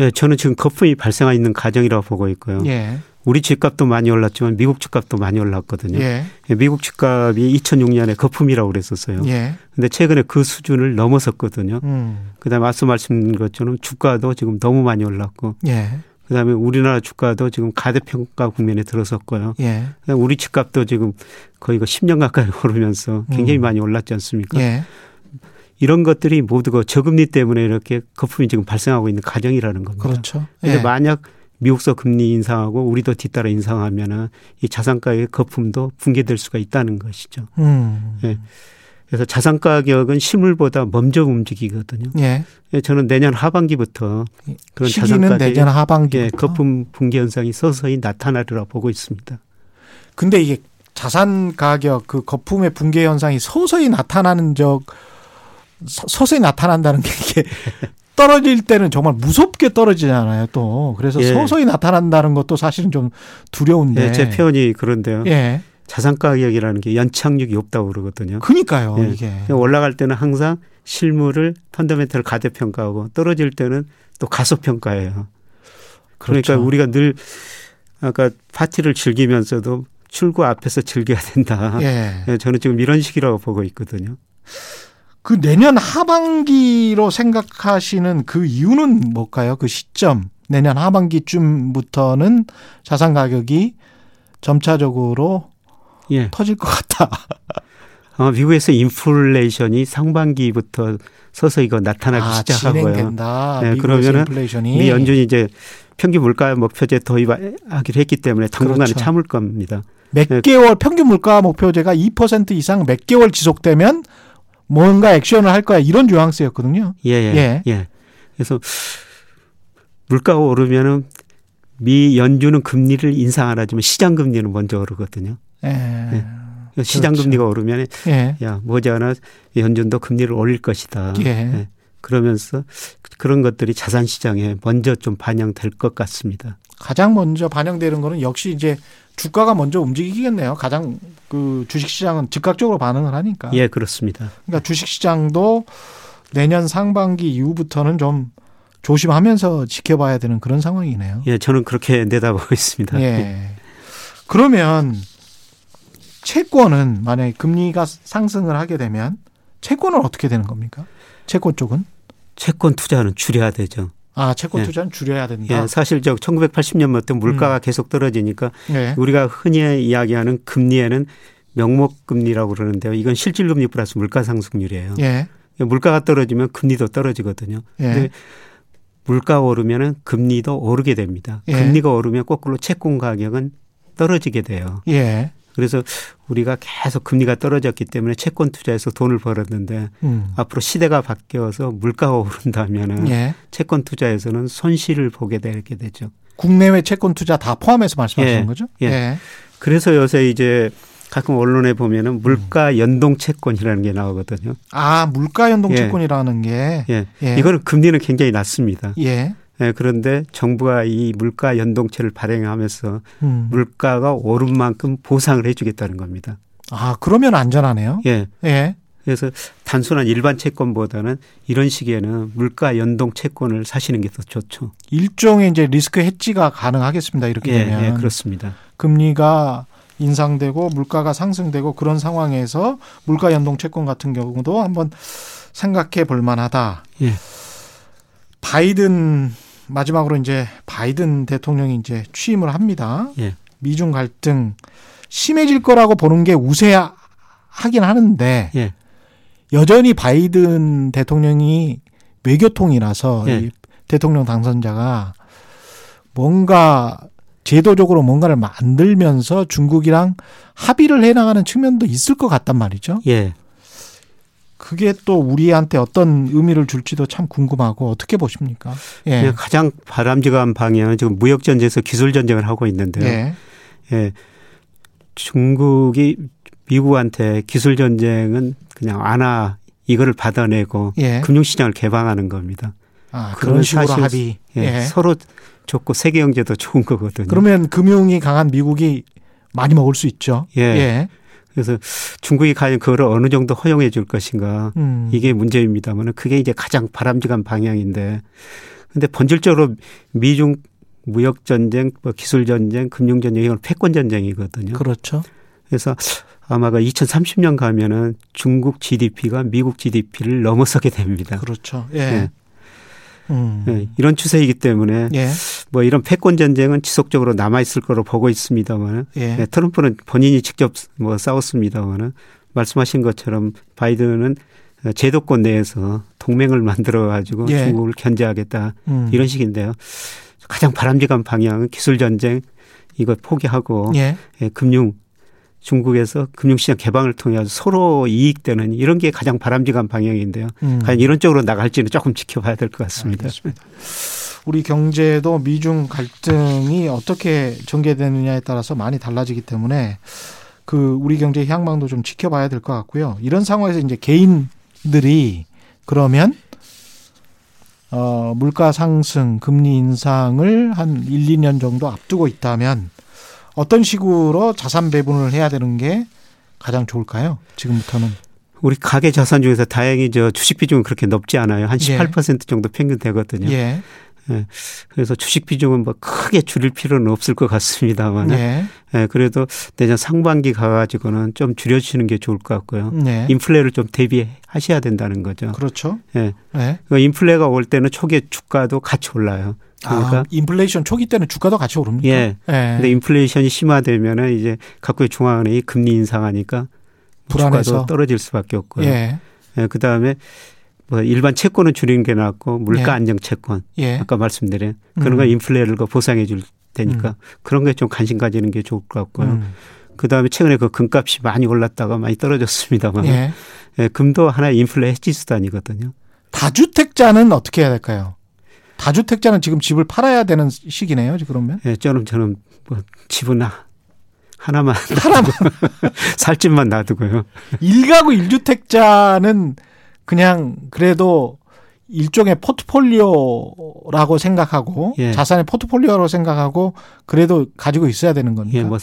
예, 저는 지금 거품이 발생해 있는 과정이라고 보고 있고요. 예. 우리 집값도 많이 올랐지만 미국 집값도 많이 올랐거든요. 예. 미국 집값이 이천육 년에 거품이라고 그랬었어요. 그런데 예. 최근에 그 수준을 넘어섰거든요. 음. 그다음에 앞서 말씀드린 것처럼 주가도 지금 너무 많이 올랐고 예. 그다음에 우리나라 주가도 지금 가대평가 국면에 들어섰고요. 예. 우리 집값도 지금 거의 십 년 가까이 오르면서 굉장히 음. 많이 올랐지 않습니까? 예. 이런 것들이 모두 저금리 때문에 이렇게 거품이 지금 발생하고 있는 과정이라는 겁니다. 그렇죠. 그런데 예. 만약 미국서 금리 인상하고 우리도 뒤따라 인상하면은 이 자산가격의 거품도 붕괴될 수가 있다는 것이죠. 음. 예. 그래서 자산가격은 실물보다 먼저 움직이거든요. 예. 예. 저는 내년 하반기부터 그런 자산가격의 내년 하반기부터? 예, 거품 붕괴 현상이 서서히 나타나리라고 보고 있습니다. 근데 이게 자산가격 그 거품의 붕괴 현상이 서서히 나타나는 적 서서히 나타난다는 게 이게 떨어질 때는 정말 무섭게 떨어지잖아요, 또. 그래서 예. 서서히 나타난다는 것도 사실은 좀 두려운데. 예, 제 표현이 그런데요. 예. 자산 가격이라는 게 연착륙이 없다고 그러거든요. 그러니까요, 예. 이게. 올라갈 때는 항상 실물을 펀더멘털 가대평가하고 떨어질 때는 또 가속평가해요. 그러니까 그렇죠. 우리가 늘 아까 파티를 즐기면서도 출구 앞에서 즐겨야 된다. 예. 예, 저는 지금 이런 식이라고 보고 있거든요. 그 내년 하반기로 생각하시는 그 이유는 뭘까요? 그 시점 내년 하반기쯤부터는 자산 가격이 점차적으로 예. 터질 것 같다. 어, 미국에서 인플레이션이 상반기부터 서서히 이거 나타나기 아, 시작하고요. 진행된다. 네, 그러면은 인플레이션이. 미 연준이 이제 평균 물가 목표제 도입하기로 했기 때문에 당분간은 그렇죠. 참을 겁니다. 몇 네. 개월 평균 물가 목표제가 이 퍼센트 이상 몇 개월 지속되면. 뭔가 액션을 할 거야 이런 뉘앙스였거든요. 예, 예, 예. 예. 그래서 물가가 오르면은 미 연준은 금리를 인상 안 하지만 시장 금리는 먼저 오르거든요. 예. 예. 시장 그렇죠. 금리가 오르면 예. 야 머지않아 연준도 금리를 올릴 것이다. 예. 예. 그러면서 그런 것들이 자산 시장에 먼저 좀 반영될 것 같습니다. 가장 먼저 반영되는 거는 역시 이제. 주가가 먼저 움직이겠네요. 가장 그 주식시장은 즉각적으로 반응을 하니까. 예, 그렇습니다. 그러니까 주식시장도 내년 상반기 이후부터는 좀 조심하면서 지켜봐야 되는 그런 상황이네요. 예, 저는 그렇게 내다보고 있습니다. 예. 그러면 채권은 만약에 금리가 상승을 하게 되면 채권은 어떻게 되는 겁니까? 채권 쪽은? 채권 투자는 줄여야 되죠. 아, 채권 투자는 예. 줄여야 된다. 예, 사실 저 천구백팔십 년부터 물가가 음. 계속 떨어지니까 예. 우리가 흔히 이야기하는 금리에는 명목금리라고 그러는데요. 이건 실질금리 플러스 물가상승률이에요. 예. 물가가 떨어지면 금리도 떨어지거든요. 예. 물가가 오르면 금리도 오르게 됩니다. 예. 금리가 오르면 거꾸로 채권 가격은 떨어지게 돼요. 예. 그래서 우리가 계속 금리가 떨어졌기 때문에 채권 투자에서 돈을 벌었는데 음. 앞으로 시대가 바뀌어서 물가가 오른다면 예. 채권 투자에서는 손실을 보게 되게 되죠. 국내외 채권 투자 다 포함해서 말씀하시는 예. 거죠? 예. 예. 그래서 요새 이제 가끔 언론에 보면은 물가 연동 채권이라는 게 나오거든요. 아, 물가 연동 예. 채권이라는 게. 예. 예. 이거는 금리는 굉장히 낮습니다. 예. 예, 그런데 정부가 이 물가 연동채를 발행하면서 음. 물가가 오른 만큼 보상을 해 주겠다는 겁니다. 아, 그러면 안전하네요. 예. 예. 그래서 단순한 일반 채권보다는 이런 시기에는 물가 연동 채권을 사시는 게 더 좋죠. 일종의 이제 리스크 해지가 가능하겠습니다. 이렇게 예, 되면. 예, 그렇습니다. 금리가 인상되고 물가가 상승되고 그런 상황에서 물가 연동 채권 같은 경우도 한번 생각해 볼 만하다. 예. 바이든 마지막으로 이제 바이든 대통령이 이제 취임을 합니다. 예. 미중 갈등 심해질 거라고 보는 게 우세하긴 하는데 예. 여전히 바이든 대통령이 외교통이라서 예. 이 대통령 당선자가 뭔가 제도적으로 뭔가를 만들면서 중국이랑 합의를 해나가는 측면도 있을 것 같단 말이죠. 예. 그게 또 우리한테 어떤 의미를 줄지도 참 궁금하고 어떻게 보십니까? 예. 가장 바람직한 방향은 지금 무역전쟁에서 기술전쟁을 하고 있는데요. 예. 예. 중국이 미국한테 기술전쟁은 그냥 안아 이거를 받아내고 예. 금융시장을 개방하는 겁니다. 아, 그런 식으로 합의. 예. 예. 서로 좋고 세계 경제도 좋은 거거든요. 그러면 금융이 강한 미국이 많이 먹을 수 있죠. 예. 예. 그래서 중국이 과연 그걸 어느 정도 허용해 줄 것인가 음. 이게 문제입니다만 그게 이제 가장 바람직한 방향인데 근데 본질적으로 미중 무역전쟁, 기술전쟁, 금융전쟁 이건 패권전쟁이거든요. 그렇죠. 그래서 아마 이천삼십 년 가면은 중국 지디피가 미국 지디피를 넘어서게 됩니다. 그렇죠. 예. 예. 음. 예. 이런 추세이기 때문에 예. 뭐 이런 패권 전쟁은 지속적으로 남아 있을 거로 보고 있습니다만 예. 예. 트럼프는 본인이 직접 뭐 싸웠습니다만은 말씀하신 것처럼 바이든은 제도권 내에서 동맹을 만들어 가지고 예. 중국을 견제하겠다 음. 이런 식인데요. 가장 바람직한 방향은 기술 전쟁 이거 포기하고 예. 예. 금융 중국에서 금융시장 개방을 통해 서로 이익되는 이런 게 가장 바람직한 방향인데요. 음. 과연 이런 쪽으로 나갈지는 조금 지켜봐야 될 것 같습니다. 알겠습니다. 우리 경제도 미중 갈등이 어떻게 전개되느냐에 따라서 많이 달라지기 때문에 그 우리 경제의 향방도 좀 지켜봐야 될 것 같고요. 이런 상황에서 이제 개인들이 그러면 어, 물가 상승, 금리 인상을 한 일, 이 년 정도 앞두고 있다면 어떤 식으로 자산 배분을 해야 되는 게 가장 좋을까요? 지금부터는. 우리 가계 자산 중에서 다행히 저 주식 비중은 그렇게 높지 않아요. 한 십팔 퍼센트 예. 정도 평균 되거든요. 예. 예. 그래서 주식 비중은 뭐 크게 줄일 필요는 없을 것 같습니다만. 예. 예. 그래도 내년 상반기 가가지고는 좀 줄여주시는 게 좋을 것 같고요. 예. 인플레를 좀 대비하셔야 된다는 거죠. 그렇죠. 예. 예. 인플레가 올 때는 초기에 주가도 같이 올라요. 그러니까 아, 인플레이션 초기 때는 주가도 같이 오릅니까? 예. 그런데 예. 인플레이션이 심화되면은 이제 각국의 중앙은행이 금리 인상하니까 불안해서. 주가도 떨어질 수밖에 없고요. 예. 예. 그 다음에 뭐 일반 채권은 줄이는 게 낫고 물가 예. 안정 채권 예. 아까 말씀드린 그런 음. 거 인플레를 보상해 줄 테니까 음. 그런 게 좀 관심 가지는 게 좋을 것 같고요. 음. 그 다음에 최근에 그 금값이 많이 올랐다가 많이 떨어졌습니다만 예. 예. 금도 하나의 인플레 해지 수단이거든요. 다주택자는 어떻게 해야 될까요? 다주택자는 지금 집을 팔아야 되는 시기네요, 그러면? 예, 저는, 저는, 뭐, 집은 하나만. 하나만. 살 집만 놔두고요. 일 가구 일 주택자는 그냥 그래도 일종의 포트폴리오라고 생각하고 예. 자산의 포트폴리오로 생각하고 그래도 가지고 있어야 되는 겁니까? 예, 뭐,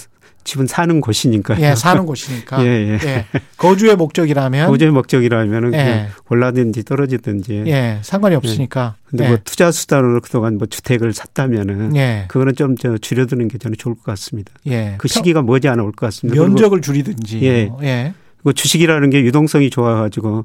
집은 사는 곳이니까요. 예, 사는 곳이니까. 예, 예. 예. 거주의 목적이라면. 거주의 목적이라면 예. 올라든지 떨어지든지. 예, 상관이 없으니까. 그런데 예. 뭐 투자 수단으로 그동안 뭐 주택을 샀다면은 예. 그거는 좀 저 줄여드는 게 저는 좋을 것 같습니다. 예. 그 시기가 머지않아 올 것 같습니다. 면적을 줄이든지. 예. 예. 그리고 주식이라는 게 유동성이 좋아가지고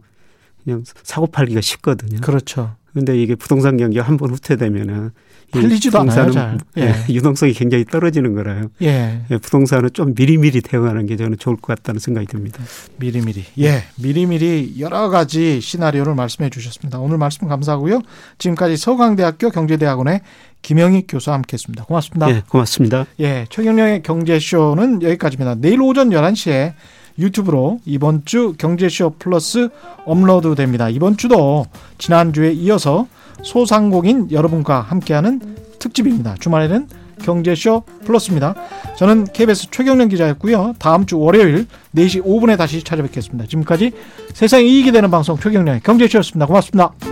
그냥 사고 팔기가 쉽거든요. 그렇죠. 그런데 이게 부동산 경기가 한번 후퇴되면은 팔리지도 않아요. 잘. 예. 유동성이 굉장히 떨어지는 거라요. 예. 부동산은 좀 미리미리 대응하는 게 저는 좋을 것 같다는 생각이 듭니다. 미리미리. 예. 미리미리 여러 가지 시나리오를 말씀해 주셨습니다. 오늘 말씀 감사하고요. 지금까지 서강대학교 경제대학원의 김영익 교수와 함께했습니다. 고맙습니다. 예. 고맙습니다. 예. 최경영의 경제쇼는 여기까지입니다. 내일 오전 열한 시에 유튜브로 이번 주 경제쇼 플러스 업로드 됩니다. 이번 주도 지난주에 이어서 소상공인 여러분과 함께하는 특집입니다. 주말에는 경제쇼 플러스입니다. 저는 케이비에스 초경래 기자였고요. 다음 주 월요일 네 시 오 분에 다시 찾아뵙겠습니다. 지금까지 세상이 이익이 되는 방송 초경래 경제쇼였습니다. 고맙습니다.